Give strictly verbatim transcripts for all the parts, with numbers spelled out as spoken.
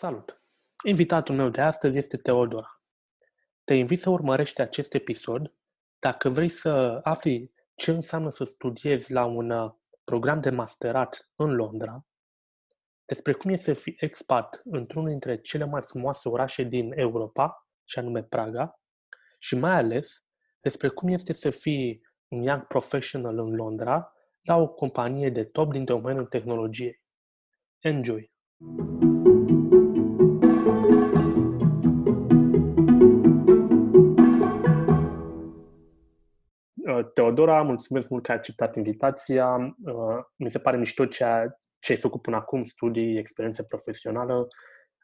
Salut! Invitatul meu de astăzi este Teodora. Te invit să urmărești acest episod dacă vrei să afli ce înseamnă să studiezi la un program de masterat în Londra, despre cum e să fii expat într-unul dintre cele mai frumoase orașe din Europa, și anume Praga, și mai ales despre cum este să fii un young professional în Londra la o companie de top din domeniul tehnologiei. Enjoy! Teodora, mulțumesc mult că ai acceptat invitația. Mi se pare mișto ceea ce ai făcut până acum, studii, experiență profesională.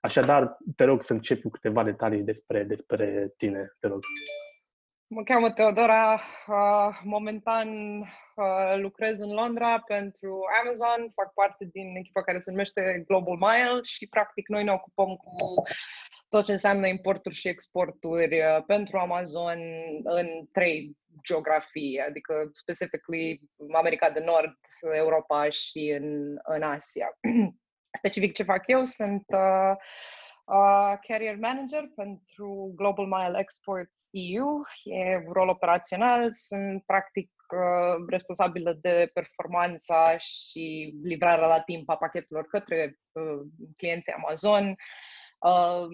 Așadar, te rog să începi cu câteva detalii despre, despre tine. Te rog. Mă cheamă Teodora. Momentan lucrez în Londra pentru Amazon. Fac parte din echipa care se numește Global Mile și, practic, noi ne ocupăm cu tot ce înseamnă importuri și exporturi pentru Amazon în trei geografii, adică, specifically, America de Nord, Europa și în, în Asia. Specific ce fac eu, sunt uh, uh, Career Manager pentru Global Mile Exports E U, e un rol operațional, sunt, practic, uh, responsabilă de performanța și livrarea la timp a pachetelor către uh, clienții Amazon, uh,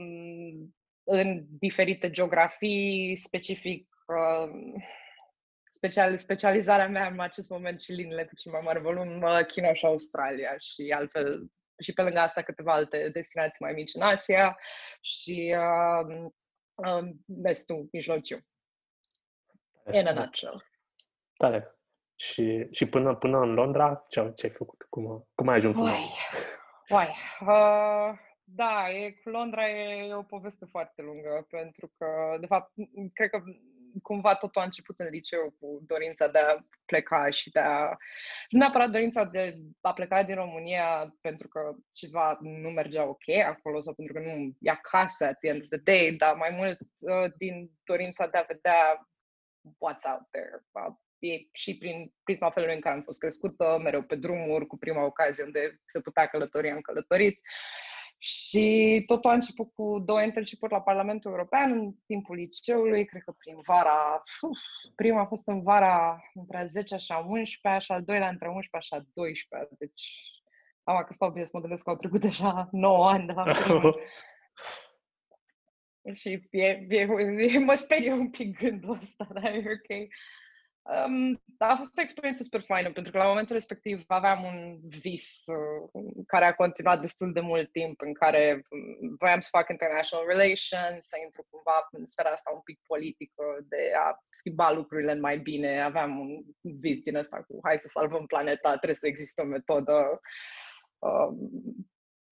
în diferite geografii, specific uh, Special, specializarea mea în acest moment și liniile cu cel mai mare volum, China și Australia și altfel, și pe lângă asta câteva alte destinații mai mici în Asia și uh, um, vestul mijlociu. In a nutshell. Tare. Și, și până, până în Londra, ce ai făcut? Cum, cum ai ajuns? Uai. Uai. Uh... Da, e, cu Londra e o poveste foarte lungă, pentru că, de fapt, cred că cumva totul a început în liceu cu dorința de a pleca și de a... neapărat dorința de a pleca din România pentru că ceva nu mergea ok acolo sau pentru că nu e acasă at the end of the day, dar mai mult uh, din dorința de a vedea what's out there. E și prin prisma felului în care am fost crescută, mereu pe drumuri, cu prima ocazie unde se putea călători, am călătorit. Și totul a început cu două internship-uri la Parlamentul European în timpul liceului, cred că prin vara, uf, prima a fost în vara între a zecea și a unsprezecea și al doilea între a unsprezecea și a doisprezecea, deci am că stau bine să mă gândesc că au trecut deja nouă ani de la primul. Și e, e, e, mă sperie un pic gândul ăsta, dar e ok. Um, a fost o experiență super faină, pentru că la momentul respectiv aveam un vis uh, care a continuat destul de mult timp, în care voiam să fac international relations, să intru cumva în sfera asta un pic politică, de a schimba lucrurile în mai bine. Aveam un vis din ăsta cu hai să salvăm planeta, trebuie să există o metodă um,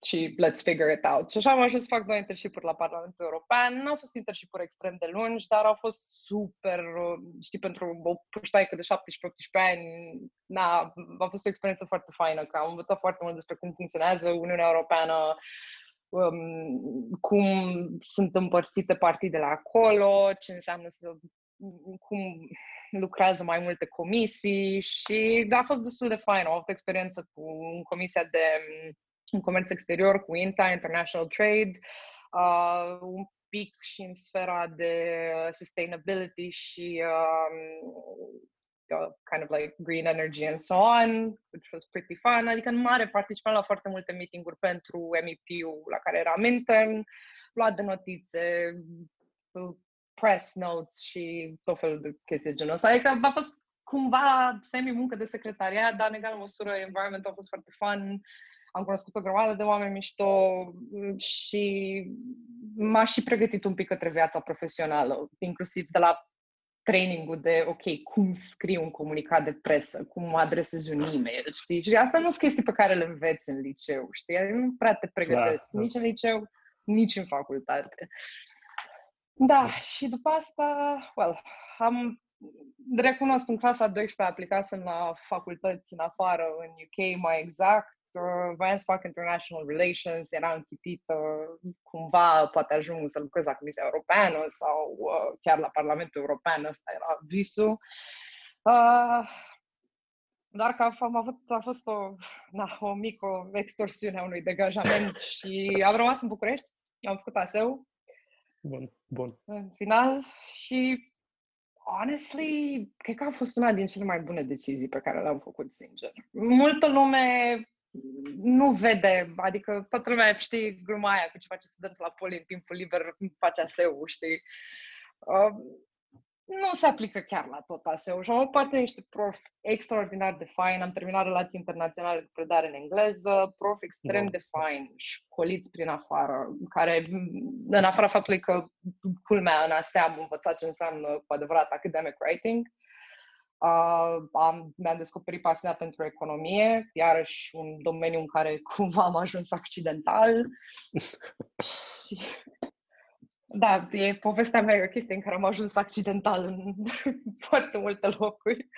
și let's figure it out. Și așa am ajuns să fac două internship-uri la Parlamentul European. Nu au fost internship-uri extrem de lungi, dar au fost super, știi, pentru o puștaică de șaptesprezece optsprezece ani, na, a fost o experiență foarte faină, că am învățat foarte mult despre cum funcționează Uniunea Europeană, um, cum sunt împărțite partidele acolo, ce înseamnă să... cum lucrează mai multe comisii și a fost destul de faină. Am avut experiență cu comisia de în comerț exterior, cu I N T A, International Trade, uh, un pic și în sfera de sustainability și um, kind of like green energy and so on, which was pretty fun. Adică, în mare, participam la foarte multe meeting-uri pentru M E P-ul la care eram intern, luat de notițe, press notes și tot felul de chestii genul ăsta. Adică a fost cumva semi-muncă de secretariat, dar în egală măsură environment-ul a fost foarte fun. Am cunoscut o grămadă de oameni mișto și m-a și pregătit un pic către viața profesională, inclusiv de la training-ul de, ok, cum scrii un comunicat de presă, cum adresezi un e-mail, știi? Și asta nu sunt chestii pe care le înveți în liceu, știi? Nu prea te pregătesc, da, nici în liceu, nici în facultate. Da, și după asta, well, am... recunosc, în clasa a douăsprezecea aplicasem la facultăți în afară, în U K mai exact, voiam să fac international relations, era închitită, cumva poate ajung să lucrez la Comisia Europeană sau uh, chiar la Parlamentul European, ăsta era visul. Uh, Doar că am avut, a fost o, na, o mică extorsiune a unui degajament și am rămas în București, am făcut aseu. Bun, bun. În final și, honestly, cred că a fost una din cele mai bune decizii pe care le-am făcut, sincer. Multă lume nu vede, adică toată lumea, știi, gluma aia cu ce face studentul la poli în timpul liber, face aseu, știi. Uh, Nu se aplică chiar la tot aseu. Și am avut parte niște profi extraordinar de fain, am terminat relații internaționale cu predare în engleză, profi extrem de fain, școliți prin afară, care, în afara faptului că, culmea, în astea am învățat ce înseamnă cu adevărat academic writing, uh, am, mi-am descoperit pasiunea pentru economie, iarăși un domeniu în care cumva am ajuns accidental. Și... Da, e povestea mea, e o chestie în care am ajuns accidental în foarte multe locuri.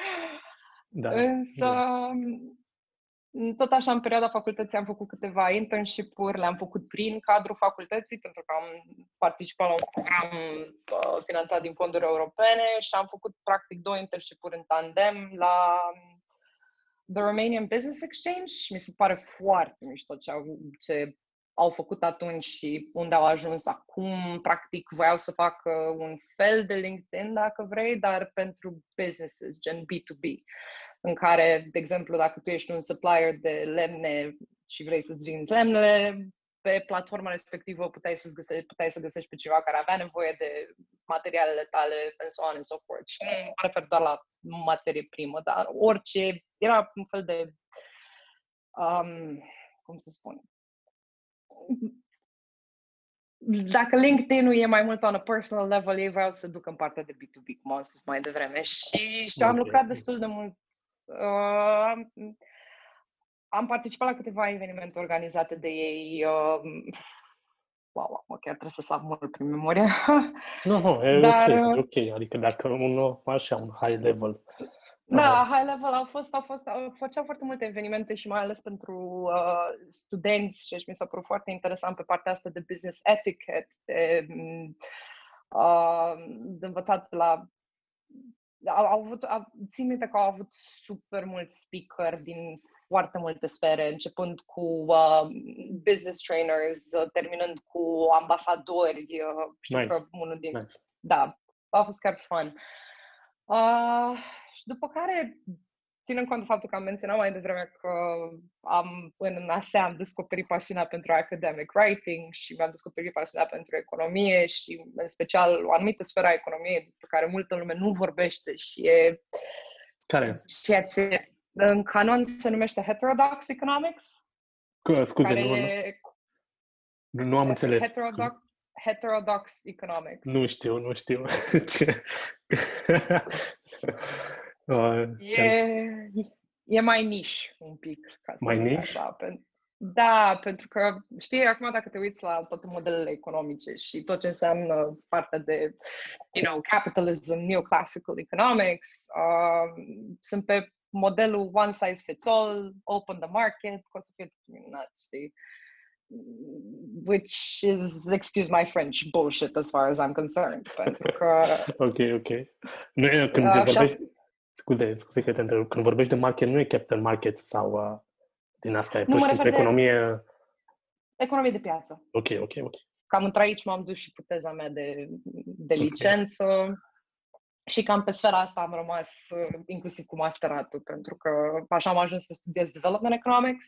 Da, însă, da. Tot așa, în perioada facultății am făcut câteva internship-uri, le-am făcut prin cadrul facultății, pentru că am participat la un program finanțat din fonduri europene și am făcut, practic, două internship-uri în tandem la The Romanian Business Exchange. Mi se pare foarte mișto ce... ce au făcut atunci și unde au ajuns acum. Practic, voiau să facă un fel de LinkedIn, dacă vrei, dar pentru businesses, gen B to B, în care, de exemplu, dacă tu ești un supplier de lemne și vrei să-ți vinzi lemnele, pe platforma respectivă puteai să găsești, puteai să găsești pe cineva care avea nevoie de materialele tale, and so on and so forth. Și nu refer doar la materie primă, dar orice. Era un fel de... Um, cum să spun... Dacă LinkedIn-ul e mai mult on a personal level, ei vreau să duc în partea de B to B, cum am spus mai devreme. Și, și am okay. lucrat destul de mult. Uh, am participat la câteva evenimente organizate de ei. Uh, wow, wow, chiar trebuie să sap mult prin memorie. Nu, nu, e Dar, ok, ok. Adică dacă unul așa, un high level... Da, high level au fost, au fost, au făceau foarte multe evenimente și mai ales pentru uh, studenți și mi s-a părut foarte interesant pe partea asta de business etiquette, de, uh, de învățat la... Au, au avut, au, țin minte că au avut super mulți speakeri din foarte multe sfere, începând cu uh, business trainers, uh, terminând cu ambasadori, uh, știu nice. Că unul din... Nice. Da, a fost chiar fun. Uh, și după care, ținând cont de faptul că am menționat mai devreme că am, în ASEA am descoperit pasiunea pentru academic writing și mi-am descoperit pasiunea pentru economie și, în special, o anumită sferă a economiei despre care multă lume nu vorbește și e care? Ceea ce în canon se numește heterodox economics. C- scuze, nu, e... nu, nu am înțeles. Heterodox. Heterodox economics. Nu știu, nu știu. Ce? uh, e, e mai niș un pic. Ca mai niș? Da, pen, da, pentru că, știi, acum dacă te uiți la toate modelele economice și tot ce înseamnă partea de, you know, capitalism, neoclassical economics, uh, sunt pe modelul one size fits all, open the market, că o să fie terminat, știi? Which is, excuse my French, bullshit as far as I'm concerned. Pentru că... ok, ok. Nu e, când uh, vorbești... Scuze, scuze că te întrerup. Când vorbești de market, nu e capital market sau uh, din asta, e pur și simplu economie... Economie de piață. Ok, ok, ok. Cam între aici m-am dus și puteza mea de, de licență okay. și cam pe sfera asta am rămas, inclusiv cu masteratul, pentru că așa am ajuns să studiez development economics.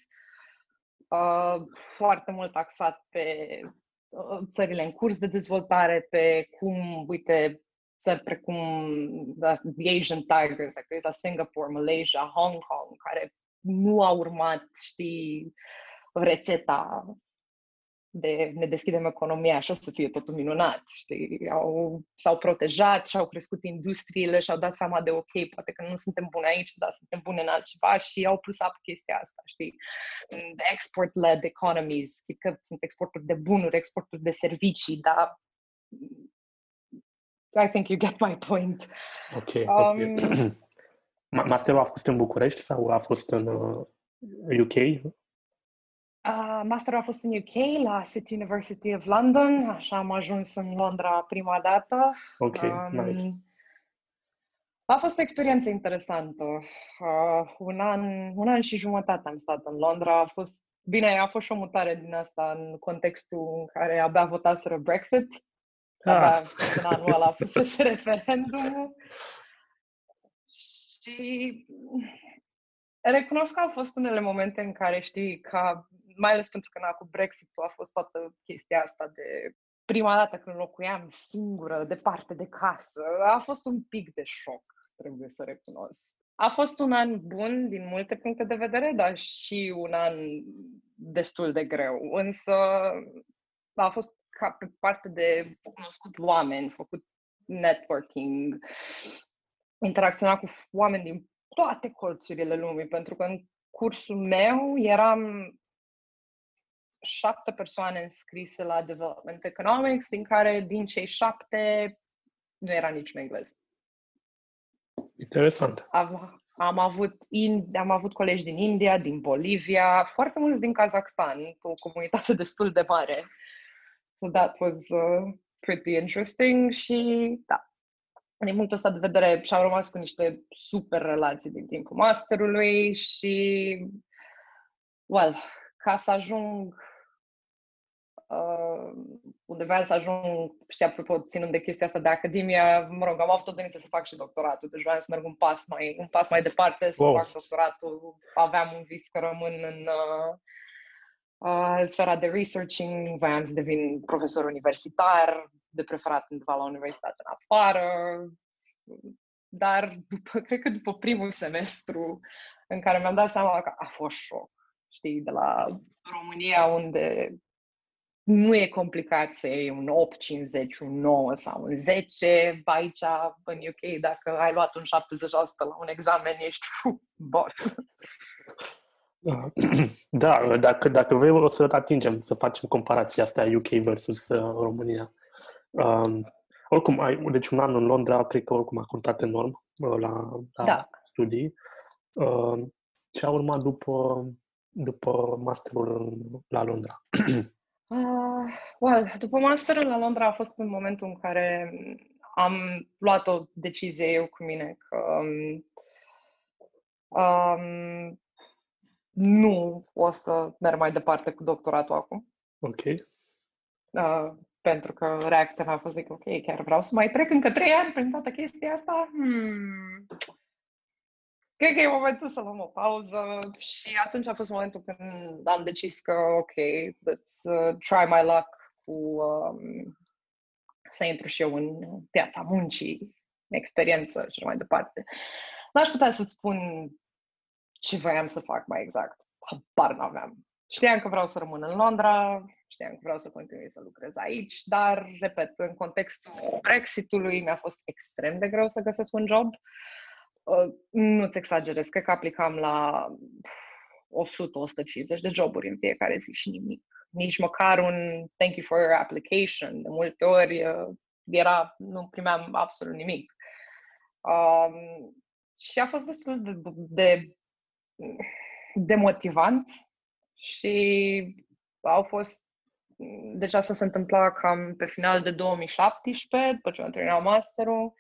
Uh, foarte mult axat pe uh, țările în curs de dezvoltare, pe cum, uite, țări precum the, the Asian Tigers, dacă like, Singapore, Malaysia, Hong Kong, care nu au urmat, știi, rețeta de ne deschidem economia și o să fie totul minunat, știi, au, s-au protejat și au crescut industriile și au dat seama de ok, poate că nu suntem buni aici, dar suntem buni în altceva și au plus up chestia asta, știi, export-led economies, știi că sunt exporturi de bunuri, exporturi de servicii, dar I think you get my point. Ok, um, ok. Masterul a fost în București sau a fost în U K? Uh, masterul a fost în U K, la City University of London, așa am ajuns în Londra prima dată. Ok, um, nice. A fost o experiență interesantă. Uh, un an, un an și jumătate am stat în Londra. A fost, bine, a fost și o mutare din asta în contextul în care abia votaseră Brexit. Abia ah. în anul ăla fusese referendumul. Și recunosc că au fost unele momente în care, știi, ca, mai ales pentru că na, cu Brexit-ul a fost toată chestia asta de prima dată când locuiam singură, departe de casă, a fost un pic de șoc, trebuie să recunosc. A fost un an bun din multe puncte de vedere, dar și un an destul de greu. Însă a fost ca pe parte de cunoscut oameni, făcut networking, interacționat cu oameni din toate colțurile lumii, pentru că în cursul meu eram șapte persoane înscrise la Development Economics, din care din cei șapte nu era niciun englez. Interesant. Am, am, avut in, am avut colegi din India, din Bolivia, foarte mulți din Kazakhstan, cu o comunitate destul de mare. So that was uh, pretty interesting și da. Din punctul ăsta de vedere și-am rămas cu niște super relații din timpul masterului și, well, ca să ajung uh, undeva să ajung, știi, apropo, ținând de chestia asta de academia, mă rog, am avut o dorință să fac și doctoratul, deci vreau să merg un pas mai, un pas mai departe, să wow. fac doctoratul, aveam un vis că rămân în uh, uh, sfera de researching, voiam să devin profesor universitar, de preferat undeva la universitate în afară, dar după, cred că după primul semestru în care mi-am dat seama că a fost șoc. Știi, de la România, unde nu e complicat să iei un opt cincizeci, un nouă sau un zece, aici, în U K, dacă ai luat un șaptezeci la sută la un examen, ești fuh, boss. Da, dacă, dacă vrei, o să atingem, să facem comparația asta U K versus România. Um, oricum, ai, deci un an în Londra, cred că oricum a contat enorm la, la da. studii. Uh, ce a urmat după... după masterul la Londra? Uh, well, după masterul la Londra a fost un moment în care am luat o decizie eu cu mine că um, nu o să merg mai departe cu doctoratul acum. Ok. Uh, pentru că reacția mea a fost, zic, ok, chiar vreau să mai trec încă trei ani prin toată chestia asta? Hmm... Cred că e momentul să luăm o pauză și atunci a fost momentul când am decis că, ok, let's uh, try my luck cu um, să intru și eu în piața muncii, în experiență și mai departe. N-aș putea să-ți spun ce voiam să fac mai exact. Habar n-aveam. Știam că vreau să rămân în Londra, știam că vreau să continui să lucrez aici, dar, repet, în contextul Brexit-ului mi-a fost extrem de greu să găsesc un job. Uh, nu-ți exagerez, cred că aplicam la o sută - o sută cincizeci de joburi în fiecare zi și nimic. Nici măcar un thank you for your application. De multe ori uh, era, nu primeam absolut nimic. Uh, și a fost destul de, de, de motivant și au fost... Deci asta se întâmpla cam pe final de două mii șaptesprezece, după ce am terminat masterul.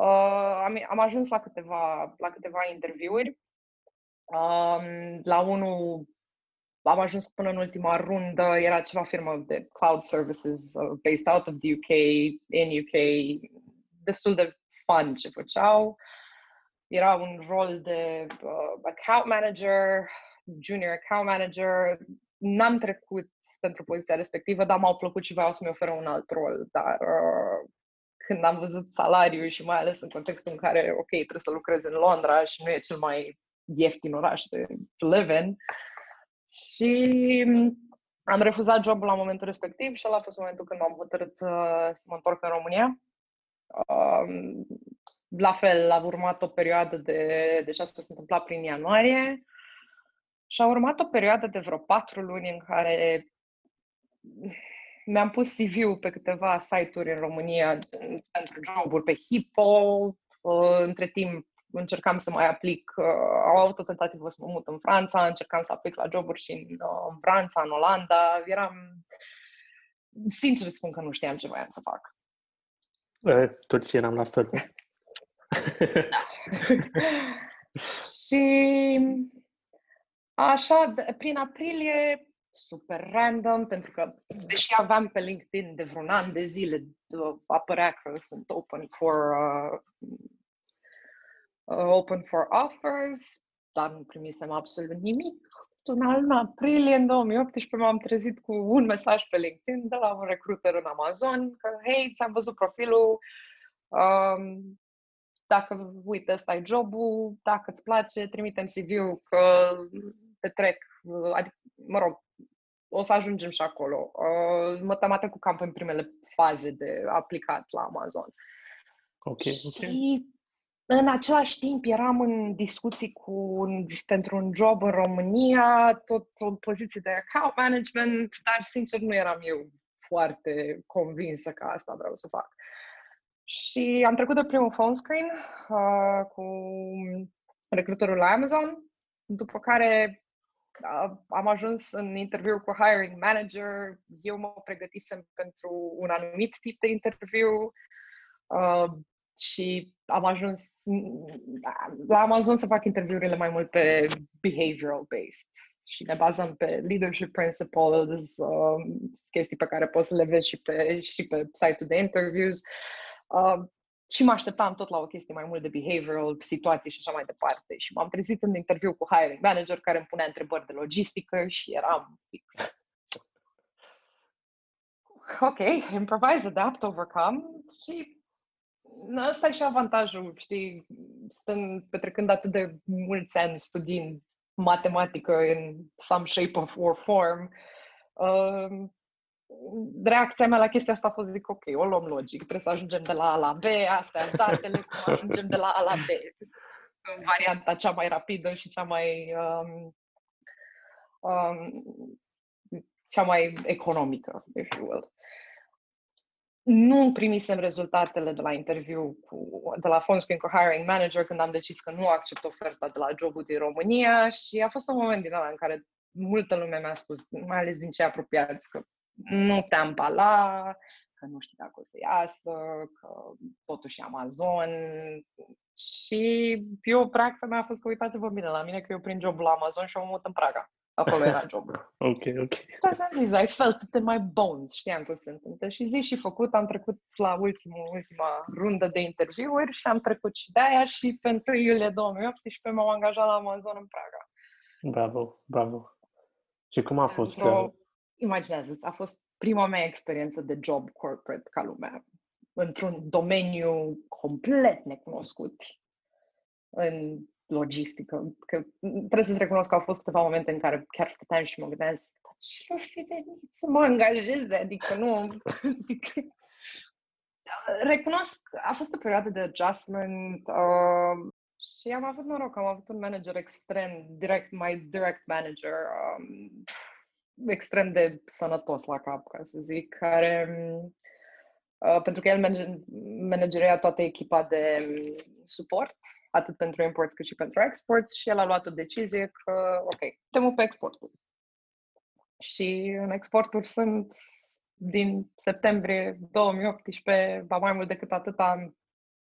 Uh, am, am ajuns la câteva, la câteva interviuri. Um, la unul am ajuns până în ultima rundă, era ceva firmă de cloud services uh, based out of the U K, in U K, destul de fun ce făceau. Era un rol de uh, account manager, junior account manager. N-am trecut pentru poziția respectivă, dar m-au plăcut și voiau să-mi oferă un alt rol, dar... Uh, când am văzut salariul și mai ales în contextul în care, ok, trebuie să lucrez în Londra și nu e cel mai ieftin oraș de to live in. Și am refuzat jobul la momentul respectiv și ăla a fost momentul când m-am hotărât să, să mă întorc în România. Um, la fel, a urmat o perioadă de... Deci asta s-a întâmplat prin ianuarie și a urmat o perioadă de vreo patru luni în care... Mi-am pus C V-ul pe câteva site-uri în România pentru joburi, pe Hippo. Între timp încercam să mai aplic, au avut o tentativă să mă mut în Franța, încercam să aplic la joburi și în Franța, în Olanda. Eram, sincer îți spun că nu știam ce voiam să fac. E, toți eram la fel. Și așa, prin aprilie, super random, pentru că, deși aveam pe LinkedIn de vreun an de zile, apărea că sunt open for, uh, open for offers, dar nu primisem absolut nimic. În aprilie, în două mii optsprezece, m-am trezit cu un mesaj pe LinkedIn de la un recruiter în Amazon, că, hei, ți-am văzut profilul, um, dacă, uite, ăsta e job-ul, dacă îți place, trimitem C V-ul că te trec, adică, mă rog, o să ajungem și acolo. Uh, mă tămate cu cam în primele faze de aplicat la Amazon. Okay, și okay. În același timp eram în discuții cu un, pentru un job în România, tot o poziție de account management, dar sincer nu eram eu foarte convinsă că asta vreau să fac. Și am trecut de primul phone screen uh, cu recruiterul la Amazon, după care uh, am ajuns în interviu cu hiring manager, eu mă pregătisem pentru un anumit tip de interviu uh, și am ajuns la Amazon să fac interviurile mai mult pe behavioral based și ne bazăm pe leadership principles, um, chestii pe care poți să le vezi și pe, și pe site-ul de interviews. Uh, și mă așteptam tot la o chestie mai mult de behavioral, situații și așa mai departe. Și m-am trezit în interviu cu hiring manager care îmi punea întrebări de logistică și eram fix. Ok, improvise, adapt, overcome. Și ăsta e și avantajul, știi, stând, petrecând atât de mulți ani studiind matematică în some shape or form, uh, reacția mea la chestia asta a fost, zic, ok, o luăm logic, trebuie să ajungem de la A la B, astea datele, cum ajungem de la A la B, în varianta cea mai rapidă și cea mai um, um, cea mai economică, if you will. Nu primisem rezultatele de la interviu cu, de la phone screen cu hiring manager când am decis că nu accept oferta de la jobul din România și a fost un moment din ăla în care multă lume mi-a spus, mai ales din cei apropiați, că nu te-am pala, că nu știu dacă o să iasă, că totuși e Amazon. Și eu, practic, mi-a fost că uitați-vă bine la mine, că eu prind jobul la Amazon și o mut în Praga. Acolo era jobul. Ok, ok. Și asta am zis, I felt it in my bones, știam că se întâmplă. Și zi și făcut, am trecut la ultimul, ultima rundă de interviuri și am trecut și de aia și pe întâi iulie două mii optsprezece m-am angajat la Amazon în Praga. Bravo, bravo. Și cum a fost? Imaginează-ți, a fost prima mea experiență de job corporate ca lumea, într-un domeniu complet necunoscut în logistică. Că trebuie să-ți recunosc că au fost câteva momente în care chiar stăteam și mă gândeam, dar ce o fi de nici să mă angajez? Adică nu, zic... Recunosc că a fost o perioadă de adjustment uh, și am avut noroc, am avut un manager extrem, direct, my direct manager, um, extrem de sănătos la cap, ca să zic, care, uh, pentru că el manageria toată echipa de suport, atât pentru imports cât și pentru exports, și el a luat o decizie că, ok, te pe exportul. Și în exporturi sunt, din septembrie două mii optsprezece, ba mai mult decât atâta,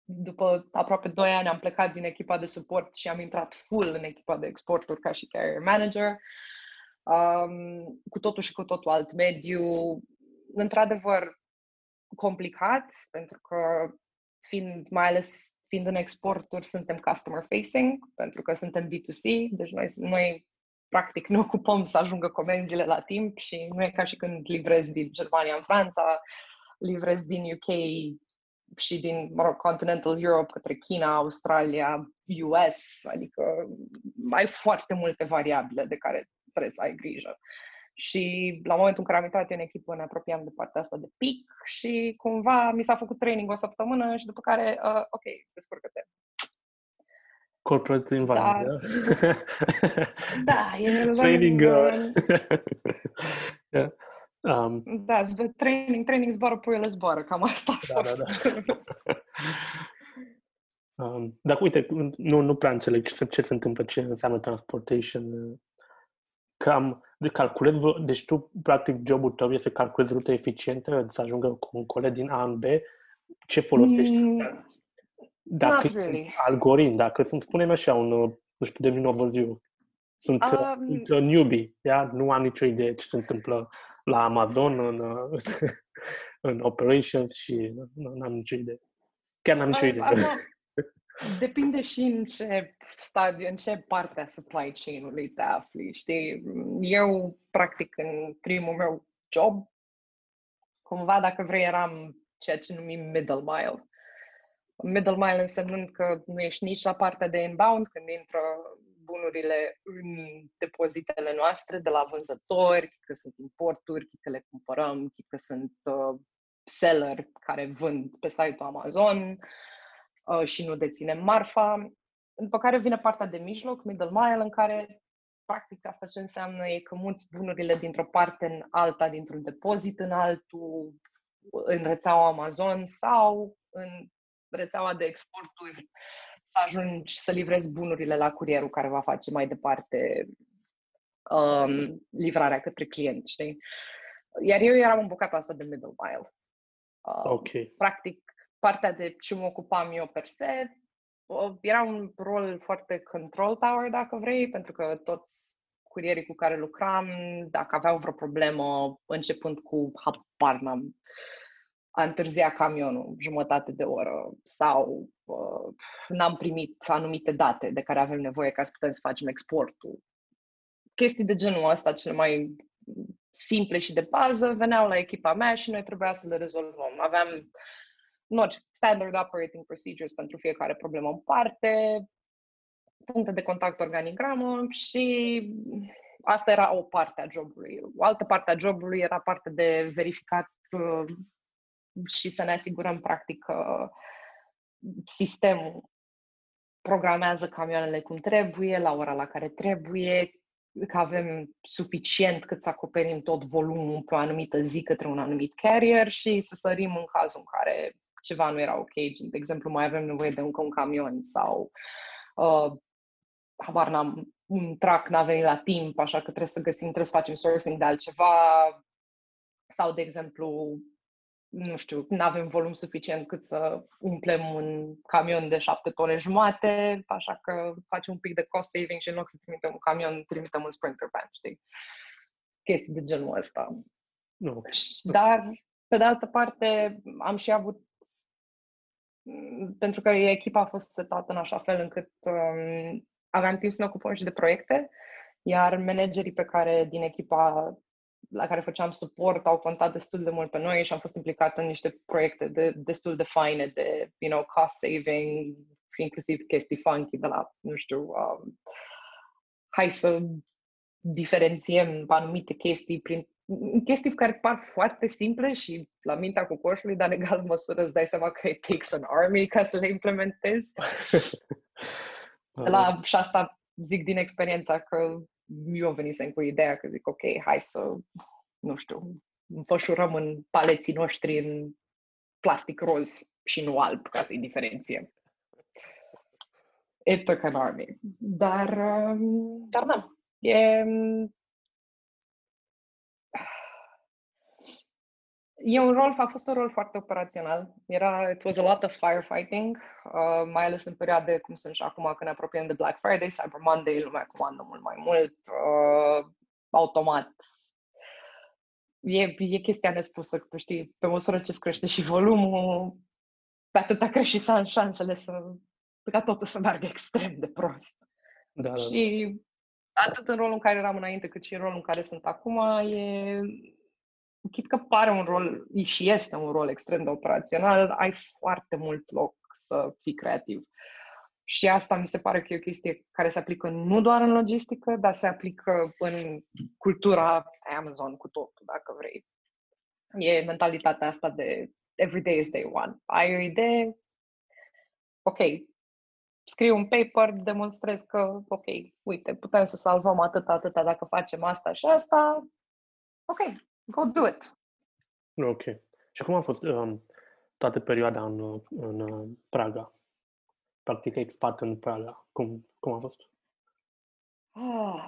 după aproape doi ani am plecat din echipa de suport și am intrat full în echipa de exporturi ca și carrier manager. Um, cu totul și cu totul alt mediu, într-adevăr complicat, pentru că fiind, mai ales fiind în exporturi, suntem customer facing, pentru că suntem B to C, deci noi, noi practic ne ocupăm să ajungă comenzile la timp și nu e ca și când livrezi din Germania în Franța, livrezi din U K și din, mă rog, Continental Europe către China, Australia, U S, adică ai foarte multe variabile de care trebuie să ai grijă. Și la momentul în care am intrat în echipă, ne apropiam de partea asta de pic și cumva mi s-a făcut training o săptămână și după care, uh, ok, descurcă-te. Corporate environment, da? Da, e training. Uh... yeah. um... Da, training, training zboară, puiule zboară, cam asta a da, fost. Da, da. um, dar uite, nu, nu prea înțeleg ce, ce se întâmplă, ce înseamnă transportation. Cam de calculez, deci tu, practic, jobul tău este să calculezi rute eficiente, să ajungă cu un coleg din A în B. Ce folosești? Dacă really. Algoritm, dacă sunt, spune-mi așa un, nu știu, de un overview. Sunt um, un newbie, yeah? Nu am nicio idee ce se întâmplă la Amazon în, în, în operations și nu am nicio idee. Chiar n-am nicio idee. I, I Depinde și în ce stadiu, în ce parte a supply chain-ului te afli, știi? Eu, practic, în primul meu job, cumva, dacă vrei, eram ceea ce numim middle mile. Middle mile însemnând că nu ești nici la partea de inbound, când intră bunurile în depozitele noastre de la vânzători, că sunt importuri, că le cumpărăm, că sunt uh, seller care vând pe site-ul Amazon uh, și nu deținem marfa. După care vine partea de mijloc, middle mile, în care practic asta ce înseamnă e că muți bunurile dintr-o parte în alta, dintr-un depozit în altul, în rețeaua Amazon sau în rețeaua de exporturi, să ajungi să livrezi bunurile la curierul care va face mai departe um, livrarea către client, știi? Iar eu eram în bucata asta de middle mile. Um, okay. Practic, partea de ce mă ocupam eu per se, era un rol foarte control tower, dacă vrei, pentru că toți curierii cu care lucram, dacă aveau vreo problemă, începând cu habar n-am, a întârziat camionul jumătate de oră sau uh, n-am primit anumite date de care avem nevoie ca să putem să facem exportul. Chestii de genul ăsta, cele mai simple și de bază, veneau la echipa mea și noi trebuia să le rezolvăm. Aveam not, standard operating procedures pentru fiecare problemă în parte, puncte de contact, organigramă și asta era o parte a jobului. O altă parte a jobului era parte de verificat uh, și să ne asigurăm, practic, că sistemul programează camioanele cum trebuie, la ora la care trebuie, că avem suficient cât să acoperim tot volumul pe o anumită zi către un anumit carrier și să sărim în cazul în care ceva nu era ok. De exemplu, mai avem nevoie de încă un camion sau uh, habar n-am, un truck n-a venit la timp, așa că trebuie să găsim, trebuie să facem sourcing de altceva sau, de exemplu, nu știu, nu avem volum suficient cât să umplem un camion de șapte tone jumate, așa că facem un pic de cost saving și în loc să trimitem un camion, trimitem un sprinter van, știi? Chestii de genul ăsta. No. Dar, pe de altă parte, am și avut, pentru că echipa a fost setată în așa fel încât um, aveam timp să ne ocupăm și de proiecte, iar managerii pe care din echipa la care făceam suport, au contat destul de mult pe noi și am fost implicat în niște proiecte de, destul de faine de, you know, cost saving, inclusiv chestii funky de la, nu știu, um, hai să diferențiem anumite chestii prin chestii care par foarte simple și la mintea cocoșului, dar în egală măsură îți dai seama că it takes an army ca să le implementezi. La, și asta zic din experiența că eu venisem cu ideea că zic, ok, hai să, nu știu, înfășurăm în paleții noștri în plastic roz și nu alb, ca să-i diferențiem. It took an army. Dar, dar da, e... E un rol, a fost un rol foarte operațional. Era, it was a lot of firefighting, uh, mai ales în perioade, cum sunt și acum, când ne apropiem de Black Friday, Cyber Monday, lumea comandă mult mai mult, uh, automat. E, e chestia nespusă, că, știi, pe măsură ce crește și volumul, pe atâta crește și șansele să, ca totul să meargă extrem de prost. Da, da. Și atât în rolul în care eram înainte, cât și în rolul în care sunt acum, e... Chit că pare un rol, și este un rol extrem de operațional, ai foarte mult loc să fii creativ. Și asta mi se pare că e o chestie care se aplică nu doar în logistică, dar se aplică în cultura Amazon cu totul, dacă vrei. E mentalitatea asta de every day is day one. Ai o idee? Ok. Scriu un paper, demonstrez că, ok, uite, putem să salvăm atâta, atâta dacă facem asta și asta. Ok. Go do it! Ok. Și cum a fost um, toată perioada în, în Praga? Practic, expat în Praga. Cum, cum a fost? Oh,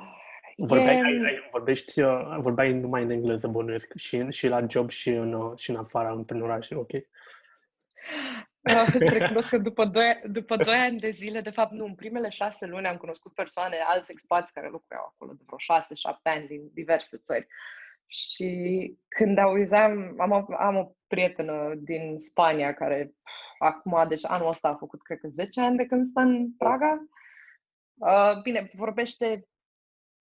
vorbeai, yeah. ai, ai, vorbești, uh, vorbeai numai în engleză, bănuiesc, și, și la job și în, uh, și în afară, în prin oraș, ok? Recunosc că după doi ani de zile, de fapt nu, în primele șase luni am cunoscut persoane, alți expați care lucrau acolo de vreo șase, șapte ani din diverse țări. Și când auzam, am, am o prietenă din Spania care acum, deci anul ăsta a făcut, cred că zece ani de când stă în Praga. Uh, bine, vorbește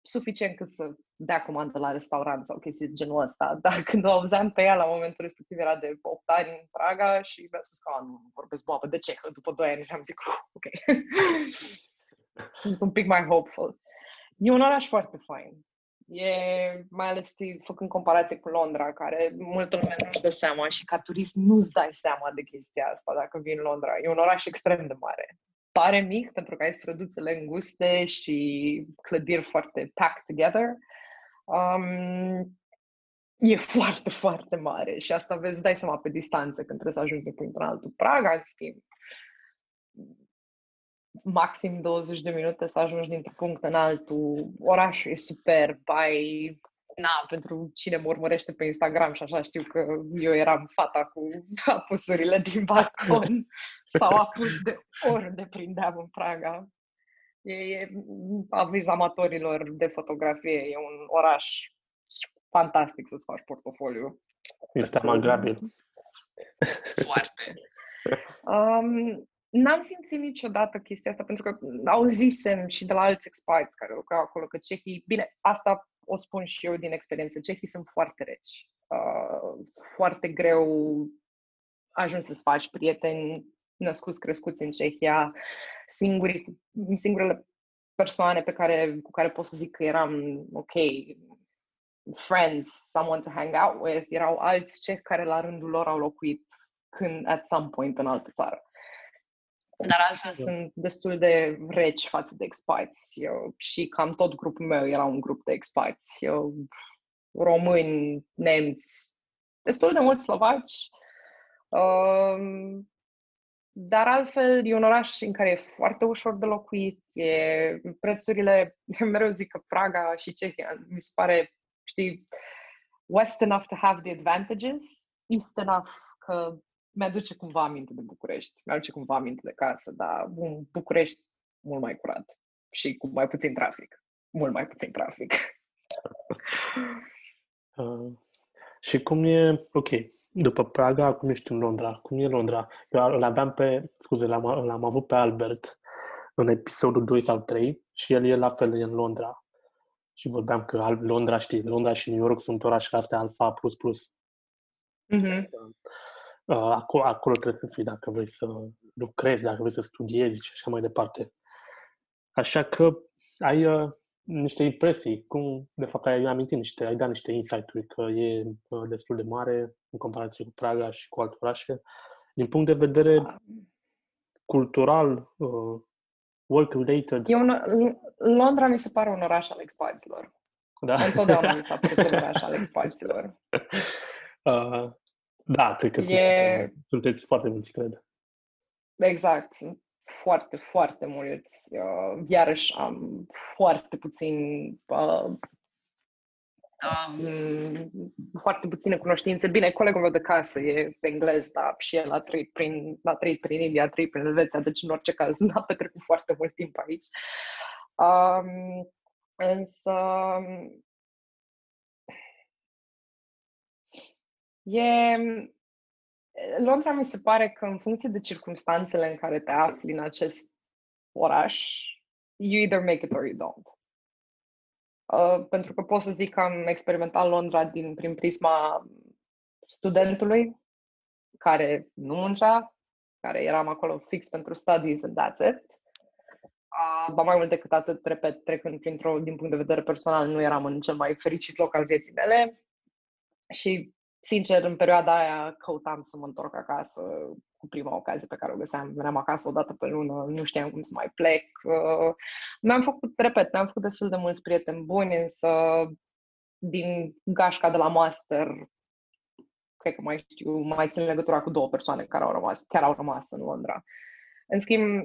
suficient cât să dea comandă la restaurant sau chestii genul ăsta, dar când o auzeam pe ea la momentul respectiv era de opt ani în Praga și mi-a spus că nu vorbesc boabă, de ce? După doi ani și am zis, ok, sunt un pic mai hopeful. E un oraș foarte fain. E, mai ales făcând comparație cu Londra, care multă lume nu-și dă seama și ca turist nu-ți dai seama de chestia asta dacă vii în Londra. E un oraș extrem de mare. Pare mic pentru că ai străduțele înguste și clădiri foarte packed together. Um, e foarte, foarte mare și asta vezi, dai seama pe distanță când trebuie să ajungi de printr-un altul. Praga, în schimb, maxim douăzeci de minute să ajungi dintr-un punct în altul. Orașul e superb, ai... Na, pentru cine mă urmărește pe Instagram și așa, știu că eu eram fata cu apusurile din balcon sau apus de oriunde prindeam în Praga. E, e aviz amatorilor de fotografie, e un oraș fantastic să-ți faci portofoliu. Este amaglabil. Foarte. Um, N-am simțit niciodată chestia asta, pentru că auzisem și de la alți expați care lucrau acolo că cehii, bine, asta o spun și eu din experiență, cehii sunt foarte reci. Uh, foarte greu ajungi să-ți faci prieteni născuți, crescuți în Cehia. Singurii, singurele persoane pe care, cu care pot să zic că eram, ok, friends, someone to hang out with, erau alți cehi care la rândul lor au locuit când, at some point, în altă țară. Dar altfel sunt destul de reci față de expați. Eu, și cam tot grupul meu era un grup de expați. Eu, români, nemți, destul de mulți slovaci. Um, dar altfel e un oraș în care e foarte ușor de locuit. E, prețurile, mereu zic că Praga și Cehia, mi se pare, știi, west enough to have the advantages, east enough că mi-aduce cumva aminte de București, mi-aduce cumva aminte de casă, dar un București mult mai curat și cu mai puțin trafic. Mult mai puțin trafic. Uh, și cum e, ok, după Praga, acum ești în Londra. Cum e Londra? Eu îl aveam pe, scuze, l-am, l-am avut pe Albert în episodul doi sau trei și el e la fel, e în Londra. Și vorbeam că Londra, știi, Londra și New York sunt orașele astea alfa plus plus. Mhm. Acolo, acolo trebuie să fii dacă vrei să lucrezi, dacă vrei să studiezi și așa mai departe. Așa că ai uh, niște impresii, cum de fapt ai amintit niște, ai dat niște insight-uri că e uh, destul de mare în comparație cu Praga și cu alte orașe. Din punct de vedere cultural, uh, work-related... Un, Londra mi se pare un oraș al expaților. Da. Întotdeauna mi s-a părut un oraș al expaților. Uh, Da, cred că e... sunteți foarte mulți, cred. Exact, sunt foarte, foarte mulți. Iarăși am foarte puțin, uh, um, foarte puține cunoștințe. Bine, colegul meu de casă e englez, dar și el a trăit prin, a trăit prin India, a trăit prin Elveția, deci în orice caz n-a petrecut foarte mult timp aici. Um, însă... E... Londra mi se pare că în funcție de circumstanțele în care te afli în acest oraș, you either make it or you don't. Uh, pentru că pot să zic că am experimentat Londra din, prin prisma studentului, care nu muncea, care eram acolo fix pentru studies and that's it. Uh, ba mai mult decât atât, repet, trecând printr-o, din punct de vedere personal, nu eram în cel mai fericit loc al vieții mele și sincer, în perioada aia căutam să mă întorc acasă cu prima ocazie pe care o găseam. Veneam acasă o dată pe lună, nu știam cum să mai plec. Mi-am făcut, repet, mi-am făcut destul de mulți prieteni buni, însă din gașca de la master, cred că mai știu, mai țin legătura cu două persoane care au rămas, chiar au rămas în Londra. În schimb,